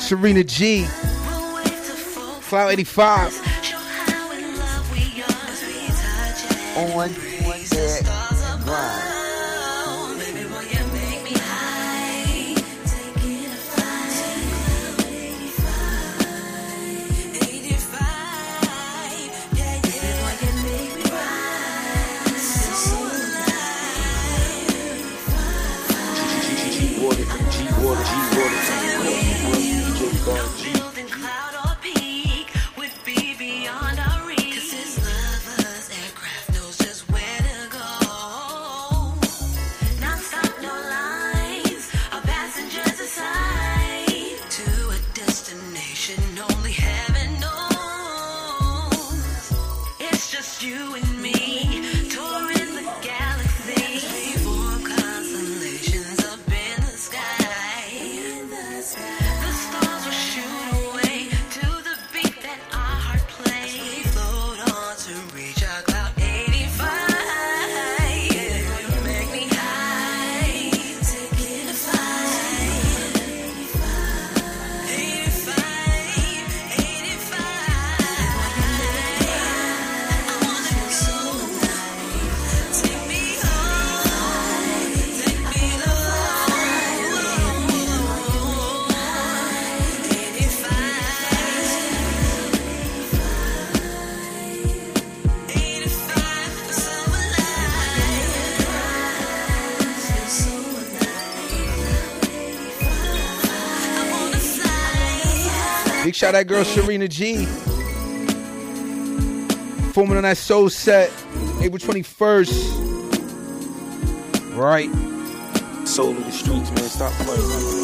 Serena G, Cloud 85. On that grind. Shout out that girl Serena G, performing on that soul set April 21st. Right. Soul of the Streets, man. Stop playing.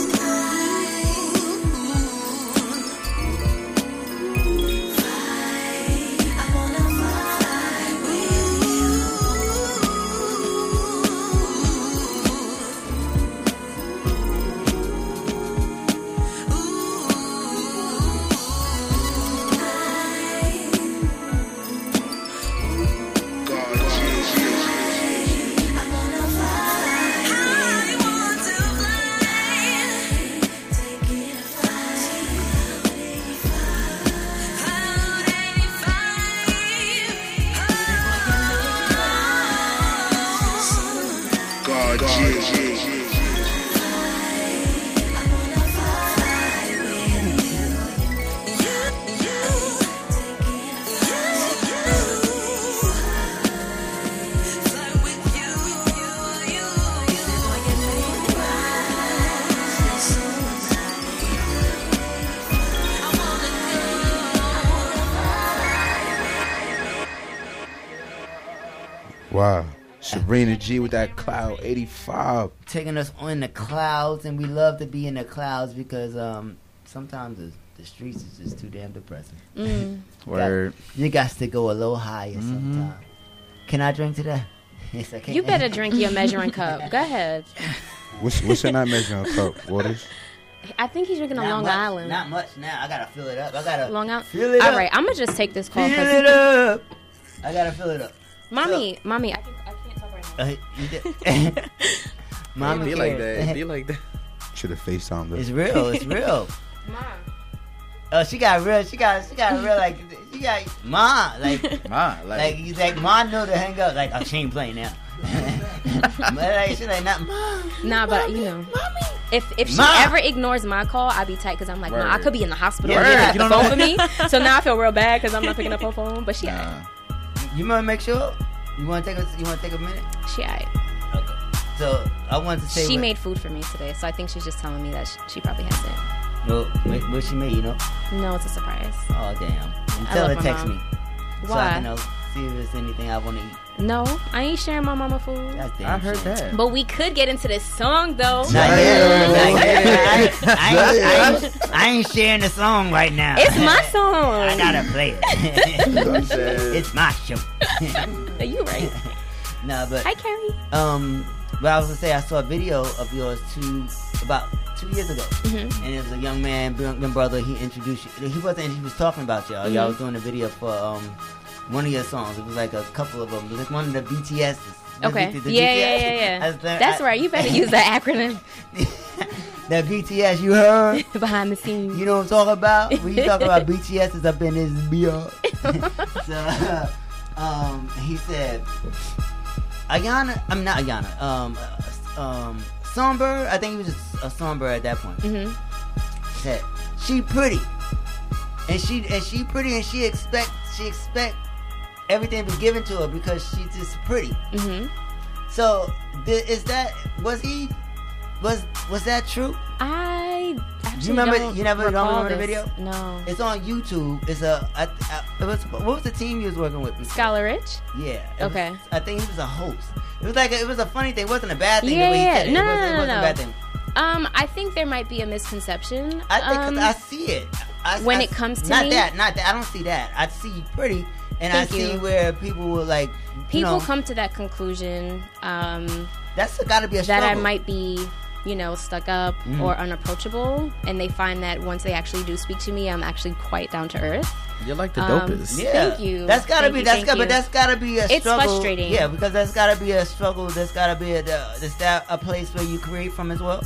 Serena G with that cloud 85, taking us on the clouds, and we love to be in the clouds because sometimes the streets is just too damn depressing. Mm. Word, you got to go a little higher sometimes. Can I drink today? Yes, I can. You better drink your measuring cup. Go ahead. What's in that measuring cup? Waters. I think he's drinking not a Long much, Island. Not much now. I gotta fill it up. I gotta Long Island. Fill it up. All right, I'm gonna just take this call. Fill it up. I gotta fill it up. Mommy. Mom, be like that. Be like that. Should have FaceTimed this. It's real. It's real. Mom. Oh, she got real. She got real. Like she got like Ma know to hang up. Like, oh, she ain't playing now. But like, she like not Mom. Nah, mommy, but you know, mommy. If she ever ignores my call, I be tight because I'm like, Mom, I could be in the hospital. Yeah, you don't know that. For me. So now I feel real bad because I'm not picking up her phone. But she. Nah. You want to make sure. You want to take a minute? She alright. Okay. So I wanted to say she made food for me today, so I think she's just telling me that she probably has it. Well, what she made, you know? No, it's a surprise. Oh damn! And tell her text me. Why? So I can know, see if there's anything I want to eat. No, I ain't sharing my mama food. I've heard that. But we could get into this song though. Not yet. I ain't sharing the song right now. It's my song. I gotta play it. It's my show. Are you right? Nah, but hi, Carrie. But I was gonna say I saw a video of yours about 2 years ago, and it was a young man, brother. He introduced you. He was talking about y'all. Mm-hmm. Y'all was doing a video for one of your songs. It was like a couple of them. It was like one of the BTSs. Okay. Yeah. That's right. You better use that acronym. That BTS you heard behind the scenes. You know what I'm talking about? When you talk about BTS is up in this beer. So. He said, Songbird, I think he was just a Songbird at that point. Mm-hmm. Said, she pretty. And she pretty and she expect everything to be given to her because she's just pretty. Mm-hmm. So, was that true? You never remember the video? No. It's on YouTube. It's a. What was the team you was working with? Scholarich. Yeah. Okay. I think he was a host. It was like it was a funny thing. It wasn't a bad thing. Yeah. No, it wasn't a bad thing. I think there might be a misconception. I think cause I see it. When it comes to me, not that. I don't see that. I see pretty, and I see where people were like. People come to that conclusion. That's got to be a struggle. That I might be. Stuck up or unapproachable, and they find that once they actually do speak to me, I'm actually quite down to earth. You're like the dopest. Yeah. Thank you. That's gotta be a struggle. It's frustrating. Yeah, because that's gotta be a struggle. That's gotta be a place where you create from as well.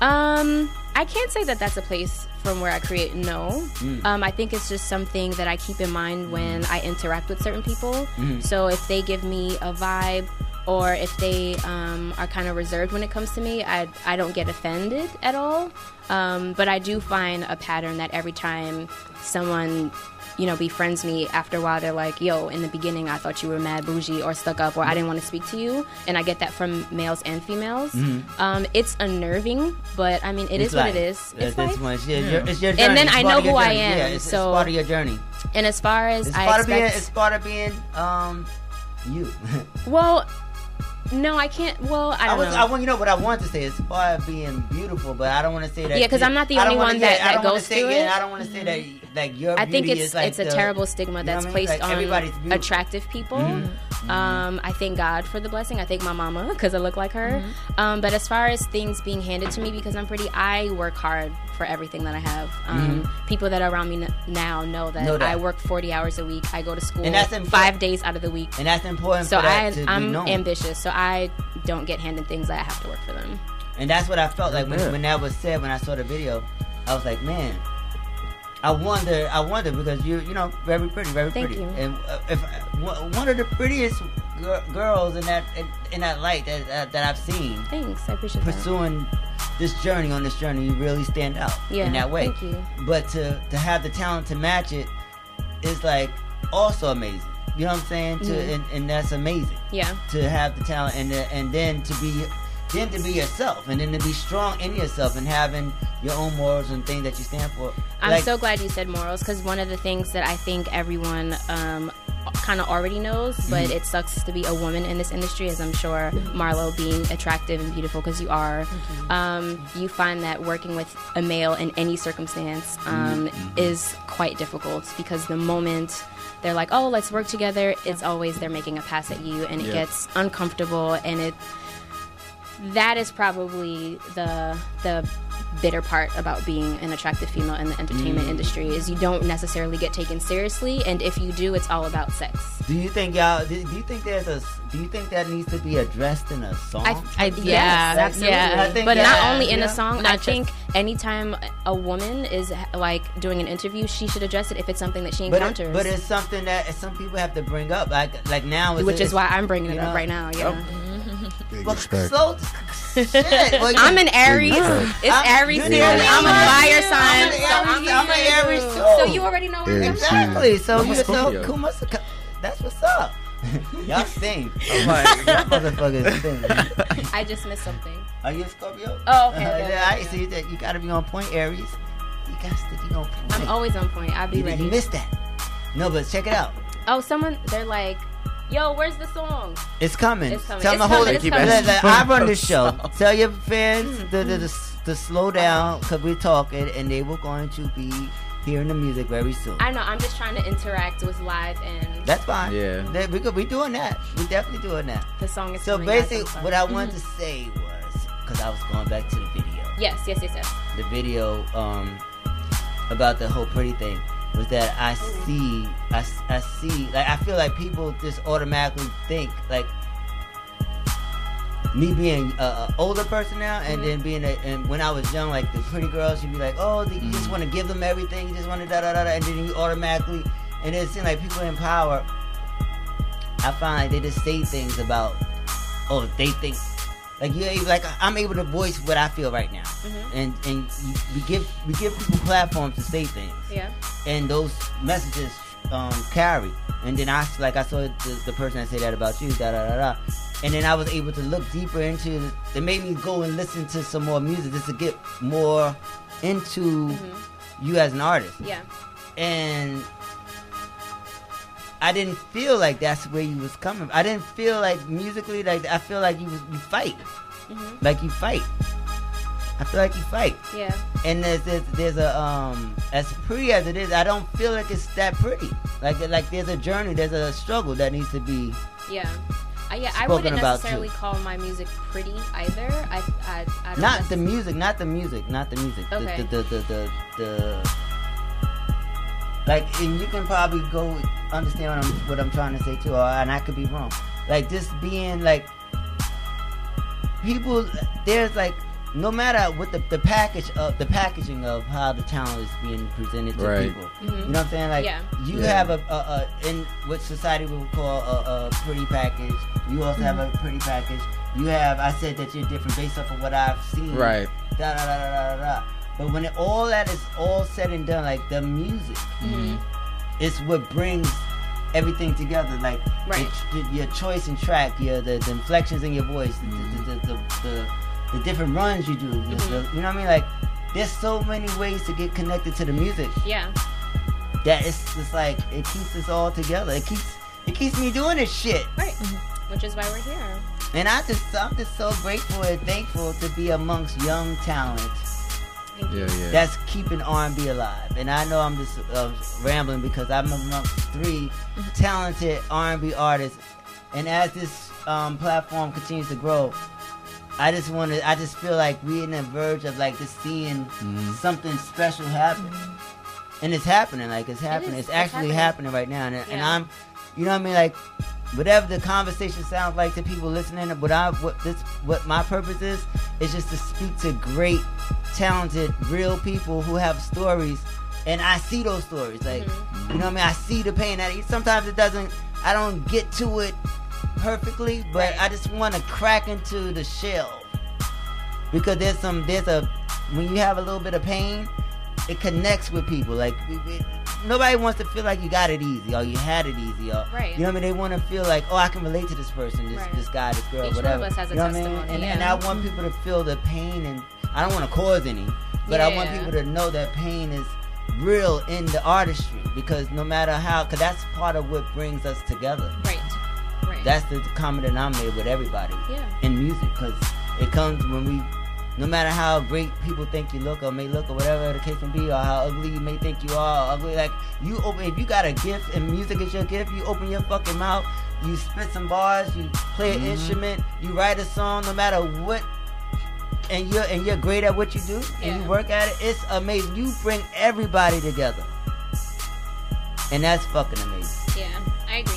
I can't say that that's a place from where I create. No. I think it's just something that I keep in mind when I interact with certain people. So if they give me a vibe. Or if they are kind of reserved when it comes to me, I don't get offended at all. But I do find a pattern that every time someone, befriends me, after a while they're like, yo, in the beginning I thought you were mad bougie or stuck up or I didn't want to speak to you. And I get that from males and females. It's unnerving, but I mean, it's what it is. It's your journey. And then I know who I am. Yeah, it's part of your journey. And as far as it's part of being you. Well... No, I can't. Well, I don't know. What I want to say is far as being beautiful, but I don't want to say that. Yeah, because I'm not the only one that goes through it. I don't want to say that. Like your beauty is like it's a terrible stigma that's placed on attractive people. I thank God for the blessing. I thank my mama because I look like her. But as far as things being handed to me, because I'm pretty, I work hard for everything that I have. People that are around me now know that I work 40 hours a week. I go to school 5 days out of the week, and that's important. So I'm ambitious. So I don't get handed things that I have to work for them. And that's what I felt like when that was said. When I saw the video, I was like, man. I wonder because you're very pretty, very pretty. Thank you. And if one of the prettiest girls in that light that I've seen. Thanks, I appreciate pursuing this journey, you really stand out in that way. Thank you. But to have the talent to match it is like also amazing. You know what I'm saying? And that's amazing. Yeah. To have the talent and then to be yourself, and then to be strong in yourself, and having your own morals and things that you stand for. I'm so glad you said morals, because one of the things that I think everyone kind of already knows, but it sucks to be a woman in this industry, as I'm sure Marlo, being attractive and beautiful, because you are, you find that working with a male in any circumstance is quite difficult, because the moment they're like, oh, let's work together, it's always they're making a pass at you, and it gets uncomfortable, and that is probably the bitter part about being an attractive female in the entertainment industry, is you don't necessarily get taken seriously, and if you do, it's all about sex. Do you think that needs to be addressed in a song? Yes, absolutely. But not only in a song. I think anytime a woman is like doing an interview, she should address it if it's something that she encounters. But it's something that some people have to bring up, like now, which is why I'm bringing it up right now. Yeah. I'm an Aries. I'm a fire sign. I'm an Aries. So you already know where exactly. So you're so cool. That's what's up. Y'all sing. Oh my, motherfuckers sing. I just missed something. Are you a Scorpio? Oh, okay. See that you gotta be on point, Aries. You got to be on point. I'm always on point. I'll be ready. You missed that. No, but check it out. Oh, they're like, yo, where's the song? It's coming. Tell them to hold it. I run this show. Tell your fans to slow down, because we're talking, and they were going to be hearing the music very soon. I know. I'm just trying to interact with live, and that's fine. Yeah, we're doing that. We're definitely doing that. The song is coming. So basically, what I wanted to say was, because I was going back to the video. Yes. The video about the whole pretty thing. Was that I see, like I feel like people just automatically think like me being an older person now, and then being and when I was young, like the pretty girls, you'd be like, oh, you just want to give them everything, you just want to da da da, and then you automatically, and it seemed like people in power, I find like they just say things about, oh, they think. Like I'm able to voice what I feel right now, and we give people platforms to say things, and those messages carry. And then I saw the person that said that about you, da da da da. And then I was able to look deeper into it. It made me go and listen to some more music just to get more into you as an artist. Yeah. And I didn't feel like that's where you was coming. I didn't feel like musically, like I feel like you fight. Mm-hmm. Like you fight. I feel like you fight. Yeah. And there's a as pretty as it is, I don't feel like it's that pretty. Like there's a journey, there's a struggle that needs to be. Yeah. Yeah, I wouldn't necessarily call my music pretty either. I don't not the music, not the music. Okay. The like, and you can probably go understand what I'm trying to say too, and I could be wrong. Like just being like people, there's like. No matter what the packaging of how the talent is being presented to people, you know what I'm saying? Like have a in what society would call a pretty package. You also have a pretty package. You have I said that you're different based off of what I've seen. Right. Da da da da da da. But when all that is all said and done, like the music, it's what brings everything together. Like your choice in track, the inflections in your voice, the different runs you do, you know what I mean? Like, there's so many ways to get connected to the music. Yeah. That it's just like it keeps us all together. It keeps me doing this shit. Right. Which is why we're here. And I'm just so grateful and thankful to be amongst young talent. Yeah. That's keeping R&B alive. And I know I'm just rambling because I'm amongst 3 talented R&B artists. And as this platform continues to grow. I just feel like we're on the verge of like just seeing something special happen, and it's happening. Like it's happening. It's actually happening right now. And I'm, you know what I mean? Like whatever the conversation sounds like to people listening, what my purpose is just to speak to great, talented, real people who have stories, and I see those stories. Like you know what I mean? I see the pain. Sometimes it doesn't. I don't get to it. Perfectly, but I just want to crack into the shell because when you have a little bit of pain, it connects with people. Like nobody wants to feel like you got it easy or you had it easy or you know what I mean. They want to feel like, oh, I can relate to this person, this guy, this girl, whatever. Each one of us has a testimony. What I mean? And I want people to feel the pain, and I don't want to cause any, but I want people to know that pain is real in the artistry because no matter how, because that's part of what brings us together. Right. That's the common denominator with everybody in music, because it comes when we, no matter how great people think you look or may look or whatever the case may be, or how ugly you may think you are, or ugly, like if you got a gift and music is your gift, you open your fucking mouth, you spit some bars, you play an instrument, you write a song, no matter what, and you're great at what you do and you work at it, it's amazing. You bring everybody together, and that's fucking amazing. Yeah, I agree.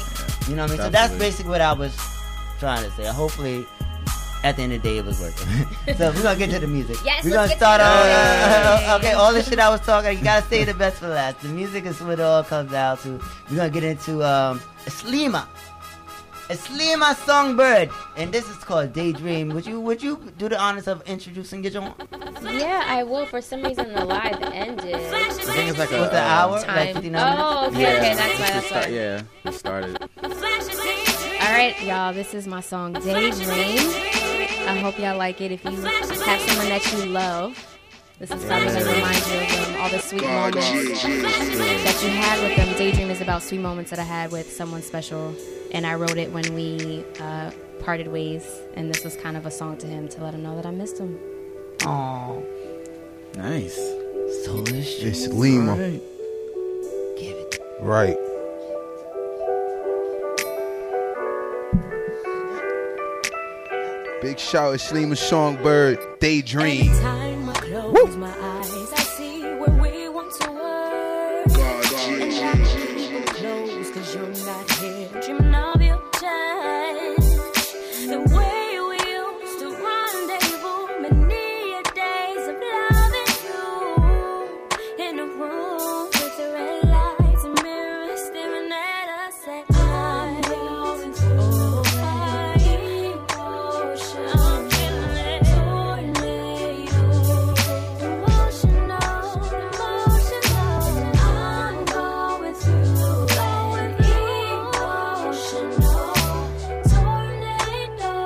You know what I mean? Absolutely. So that's basically what I was trying to say. Hopefully, at the end of the day, it was working. So we're going to get to the music. Yes, we're going to start off. Okay, all the shit I was talking, you got to say the best for last. The music is what it all comes down to. We're going to get into Isleema Songbird. And this is called Daydream. Would you do the honors of introducing your joint? Yeah, I will. For some reason, the live ended. I think it's like an hour, time. Like 59 minutes. Oh, okay, that's why. Yeah, we started. All right, y'all, this is my song, Daydream. I hope y'all like it. If you have someone that you love, this is probably going to remind you of them, all the sweet moments that you had with them. Daydream is about sweet moments that I had with someone special, and I wrote it when we parted ways, and this was kind of a song to him to let him know that I missed him. Aww. Nice. So it's Lima. Right. Give it. Right. Big shout out to Isleema Songbird, Daydream. Every time I close my eyes, I see where we want to work. God. Close, cause you're not here. Dreaming of your time. The way we used to rendezvous. Many a days of loving you. In a room with the red lights and mirrors staring at us. At I'm going through my emotion. I'm feeling only you. Emotional. I'm going through my emotional tornado.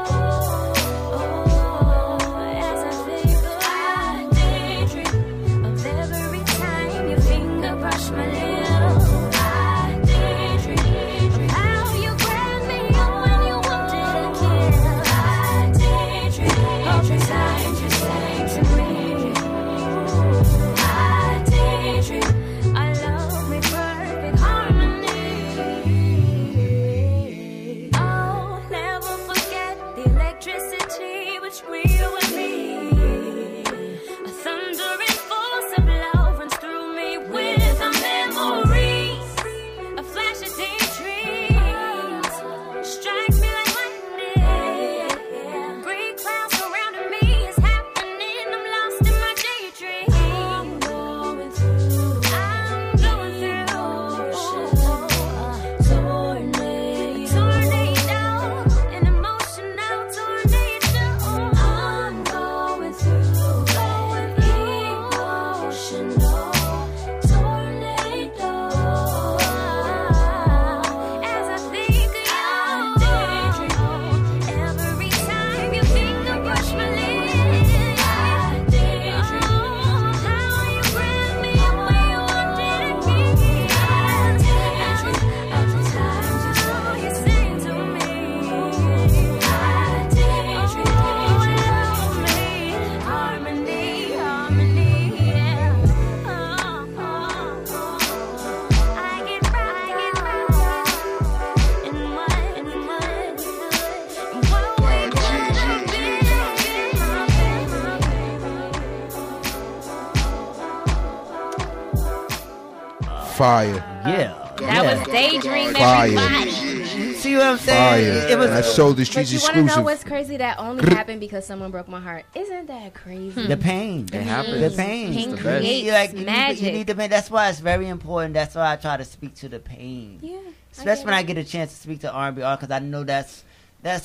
Fire. Yeah. That was Daydream, everybody. See what I'm saying? Fire. It was. That Soul of the Streets exclusive. But you want to know what's crazy? That only happened because someone broke my heart. Isn't that crazy? The pain. It happens. The pain. Pain creates magic. You need the pain. That's why it's very important. That's why I try to speak to the pain. Yeah. Especially when I get a chance to speak to R&B art, because I know that's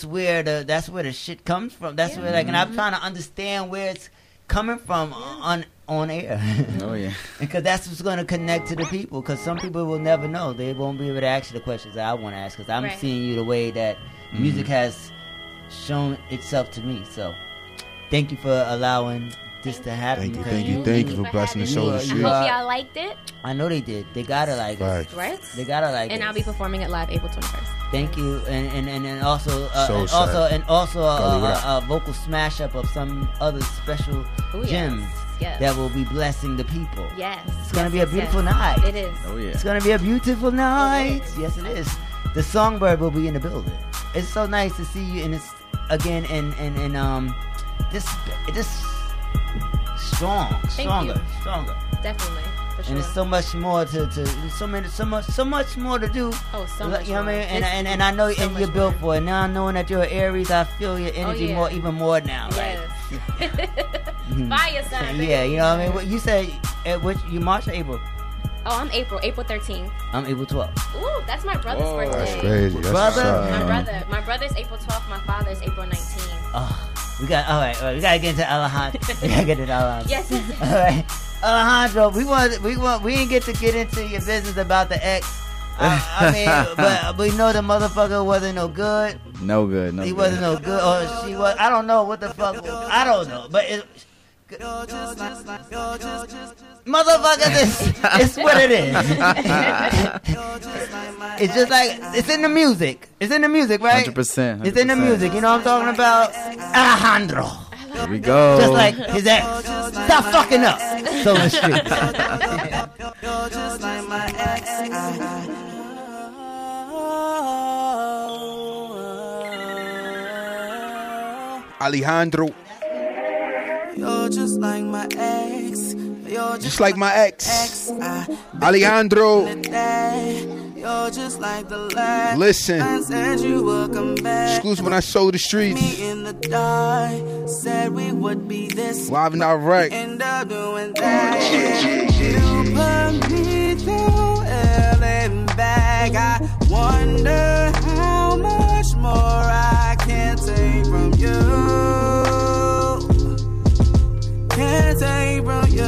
where the shit comes from. That's where and I'm trying to understand where it's coming from on air. Oh yeah. Because that's what's going to connect to the people. Because some people will never know. They won't be able to ask you the questions that I want to ask. Because I'm seeing you the way that music has shown itself to me. So thank you for allowing this to happen. Thank you for blessing the show. I hope y'all liked it. I know they did. They gotta like it, right? They gotta like it. And I'll be performing it live April 21st. Thank you, and also a vocal smash up of some other special gems that will be blessing the people. Yes, it's gonna be a beautiful night. It is. Oh yeah, it's gonna be a beautiful night. Yes, it is. The Songbird will be in the building. It's so nice to see you, and it's again and this. Stronger. Definitely. For sure. And there's so much more to so much more to do. Oh, so much. You know what I mean? And I know, so and you're built for it. Now knowing that you're Aries, I feel your energy even more now. Yes. Like, fire sign. Yeah, you know what I mean? What you say? You March or April? Oh, I'm April 13th. I'm April 12th. Ooh, that's my brother's birthday. That's crazy. That's my brother's April 12th. My father's April 19th. We gotta get into Alejandro. Yes. All right, Alejandro. We didn't get into your business about the ex. I mean, but we know the motherfucker wasn't no good. He wasn't no good, or she was. I don't know what the fuck. I don't know, but it. Motherfucker, it's what it is. It's just like it's in the music, right? 100%. It's in the music. You know what I'm talking about? Alejandro. Here we go. Just like his ex. Stop fucking up. So much shit. You're just like my ex. Alejandro. You're just like my ex. You're just like my ex. Alejandro. You're just like the last. Listen. I said you will come back. Exclusive when I sold the streets. Me in the dark. Said we would be this. Live and direct. End up doing that. You put me through hell and back. I wonder how much more I can take from you. Can't take from you.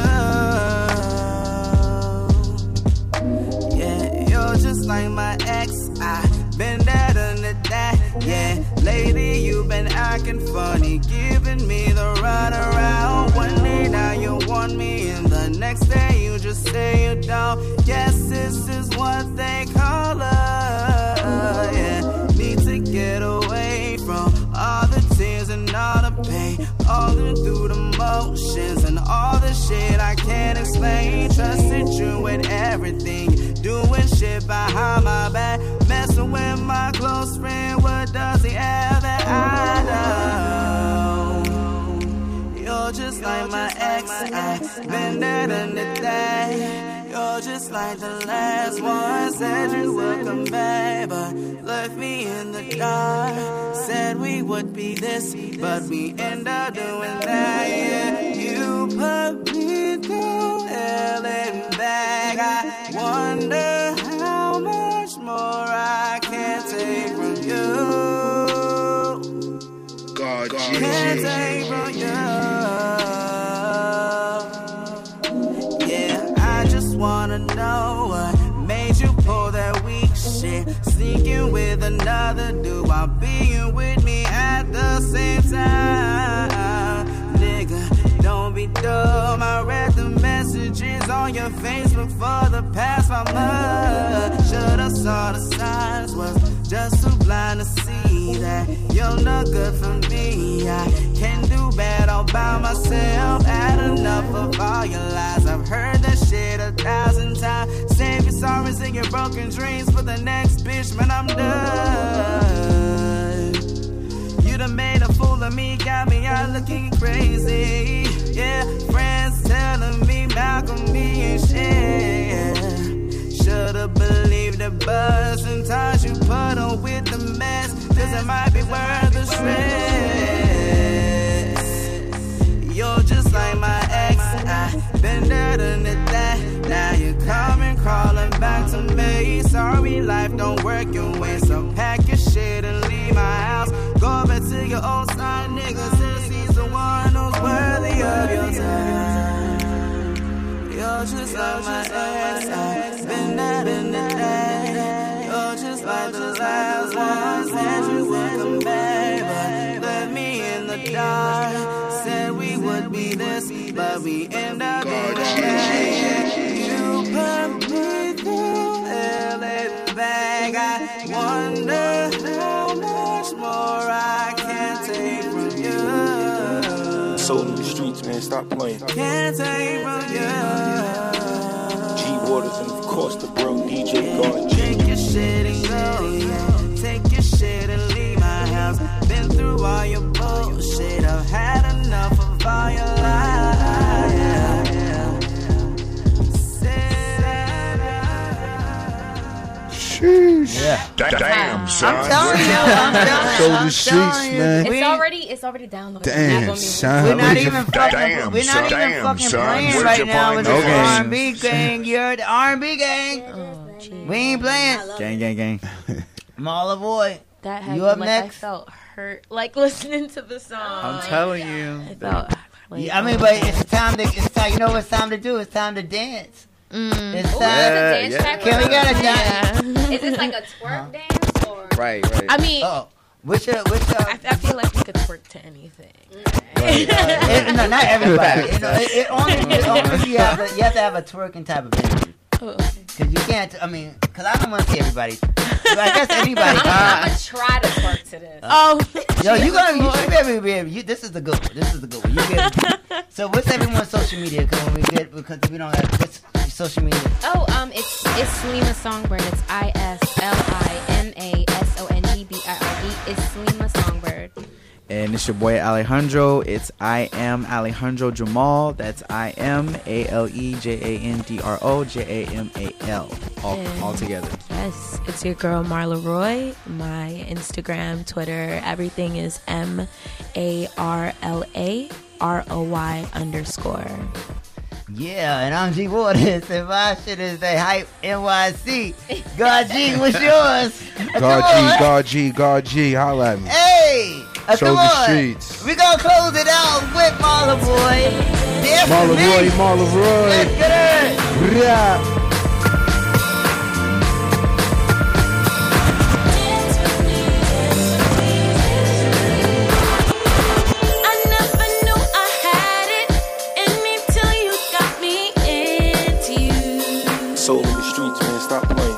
Yeah, you're just like my ex. I've been that under that. Yeah, lady, you've been acting funny, giving me the runaround. One day now you want me, and the next day you just say you don't. Yes, this is what they call love. Yeah, need to get away from all the tears and all the pain, all through the motions and all the shit I can't explain. Trusted you with everything, doing shit behind my back, messing with my close friend. What does he have that I know? You're just like my ex. I've been there and that. You're just like the last one. Said you would come back, but left me in the dark. Said we would be this, but we end up doing that. Yeah, you put me through hell and back. I wonder how much more I can take from you. God, can't take from you. Wanna know what made you pull that weak shit? Sneaking with another dude while being with me at the same time. Nigga, don't be dumb. I read the messages on your Facebook for the past 5 months. Should've saw the signs, was just too blind to see that you're not good for me. I can't do bad all by myself. Had enough of all your lies. I've heard that shit 1,000 times. Save your sorrows and your broken dreams for the next bitch when I'm done. You done made a fool of me, got me out looking crazy. Yeah, friends telling me Malcolm me and shit. to believe the buzz. Sometimes you put on with the mess, cause it might be worth the stress. You're just like my ex, I've been there done that. Now you're coming, crawling back to me. Sorry, life don't work your way, so pack your shit and leave my house. Go back to your old side, nigga, since he's the one who's worthy of your time. You're just like my ex, I've been there, been there. You're just like the last one, said you would come back, but left me in the dark. Said we would be this, but we end up in the end. You put me through hell and back. I wonder how much more I can take from you. Soul of the Streets, man, stop playing. Can't take from you. Waters, and of course the bro DJ God. Take your shit and go, yeah. Take your shit and leave my house. Been through all your bullshit, I've had enough of all your lies. Sheesh. Yeah. Damn, son. I'm telling you, I'm telling you. It's already downloaded. Damn, son. We're not even fucking playing right now with the R&B gang. You're the R&B gang. Oh, we ain't playing. Gang. Marla Roy. That had you up next? I felt hurt, like listening to the song. I'm telling you. I felt like, yeah, I mean, but it's time to. It's time. You know what it's time to do? It's time to dance. Mm. It's time. Dance track. Can we get a dance? Is this like a twerk dance or? Right. I mean. Oh. Which I feel like we could twerk to anything. Right. No, not everybody. You have to have a twerking type of energy. Oh, okay. Cause you can't. I mean, cause I don't want to see everybody. But I guess anybody. I'm gonna try to twerk to this. This is the good one. So what's everyone's social media? Cause when we get, because we don't have what's social media. Oh, it's Isleema Songbird. It's ISLIMASONGBIRD. It's Isleema Songbird. And it's your boy Alejandro. It's I am Alejandro Jamal. That's IMALEJANDRO JAMAL. All together. Yes. It's your girl Marla Roy. My Instagram, Twitter, everything is MARLAROY_. Yeah, and I'm G Waters, and my shit is the Hype NYC. God G, what's yours? God G, holla at me. Hey! Show the streets. We're going to close it out with Marla Roy. Marla Roy. Let's get it. Yeah. Soul of the Streets, man, stop playing.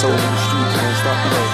soul in the streets, man. Stop playing.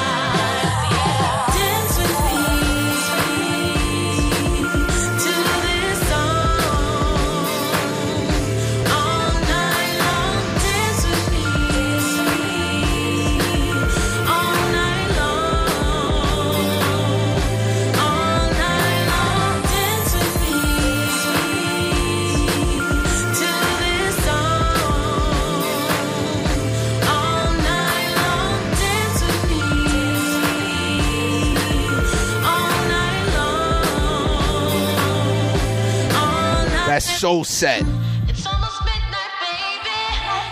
So set. It's almost midnight, baby,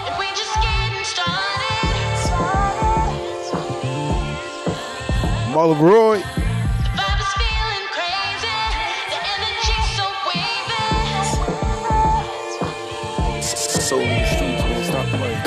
and we just getting started. Marla Roy. The vibe is feeling crazy. The energy's so wavy. So in the streets, man, stop playing.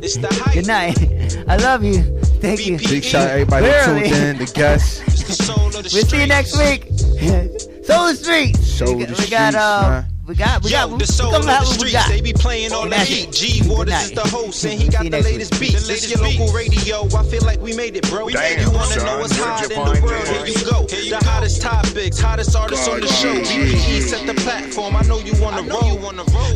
It's the hype. Good night. I love you. Thank BPE. You. Big shout out everybody tuned in, the guests. It's the soul of the we'll streets. See you next week. Soul of the Streets. Soul of the Streets. We got the soul of the streets. They be playing all the heat. G Waters is the host and he got the latest beats. This your local radio. I feel like we made it, bro. You wanna know what's hot in the world? Here you go. The hottest topics, hottest artists on the show. BPE set the platform. I know you wanna roll.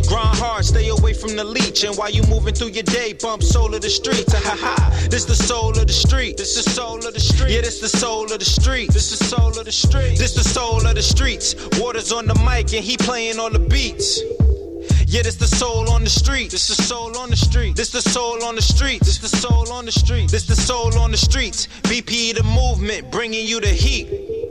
Grind hard, stay away from the leech. And while you moving through your day, bump soul of the streets. Ha. This the soul of the street. This the soul of the street. Yeah, this the soul of the street. This the soul of the street. This the soul of the streets. Waters on the mic and he playing all the beats. Yeah, this the soul on the street. This the soul on the street. This the soul on the street. This the soul on the street. This the soul on the streets. BPE the movement, bringing you the heat.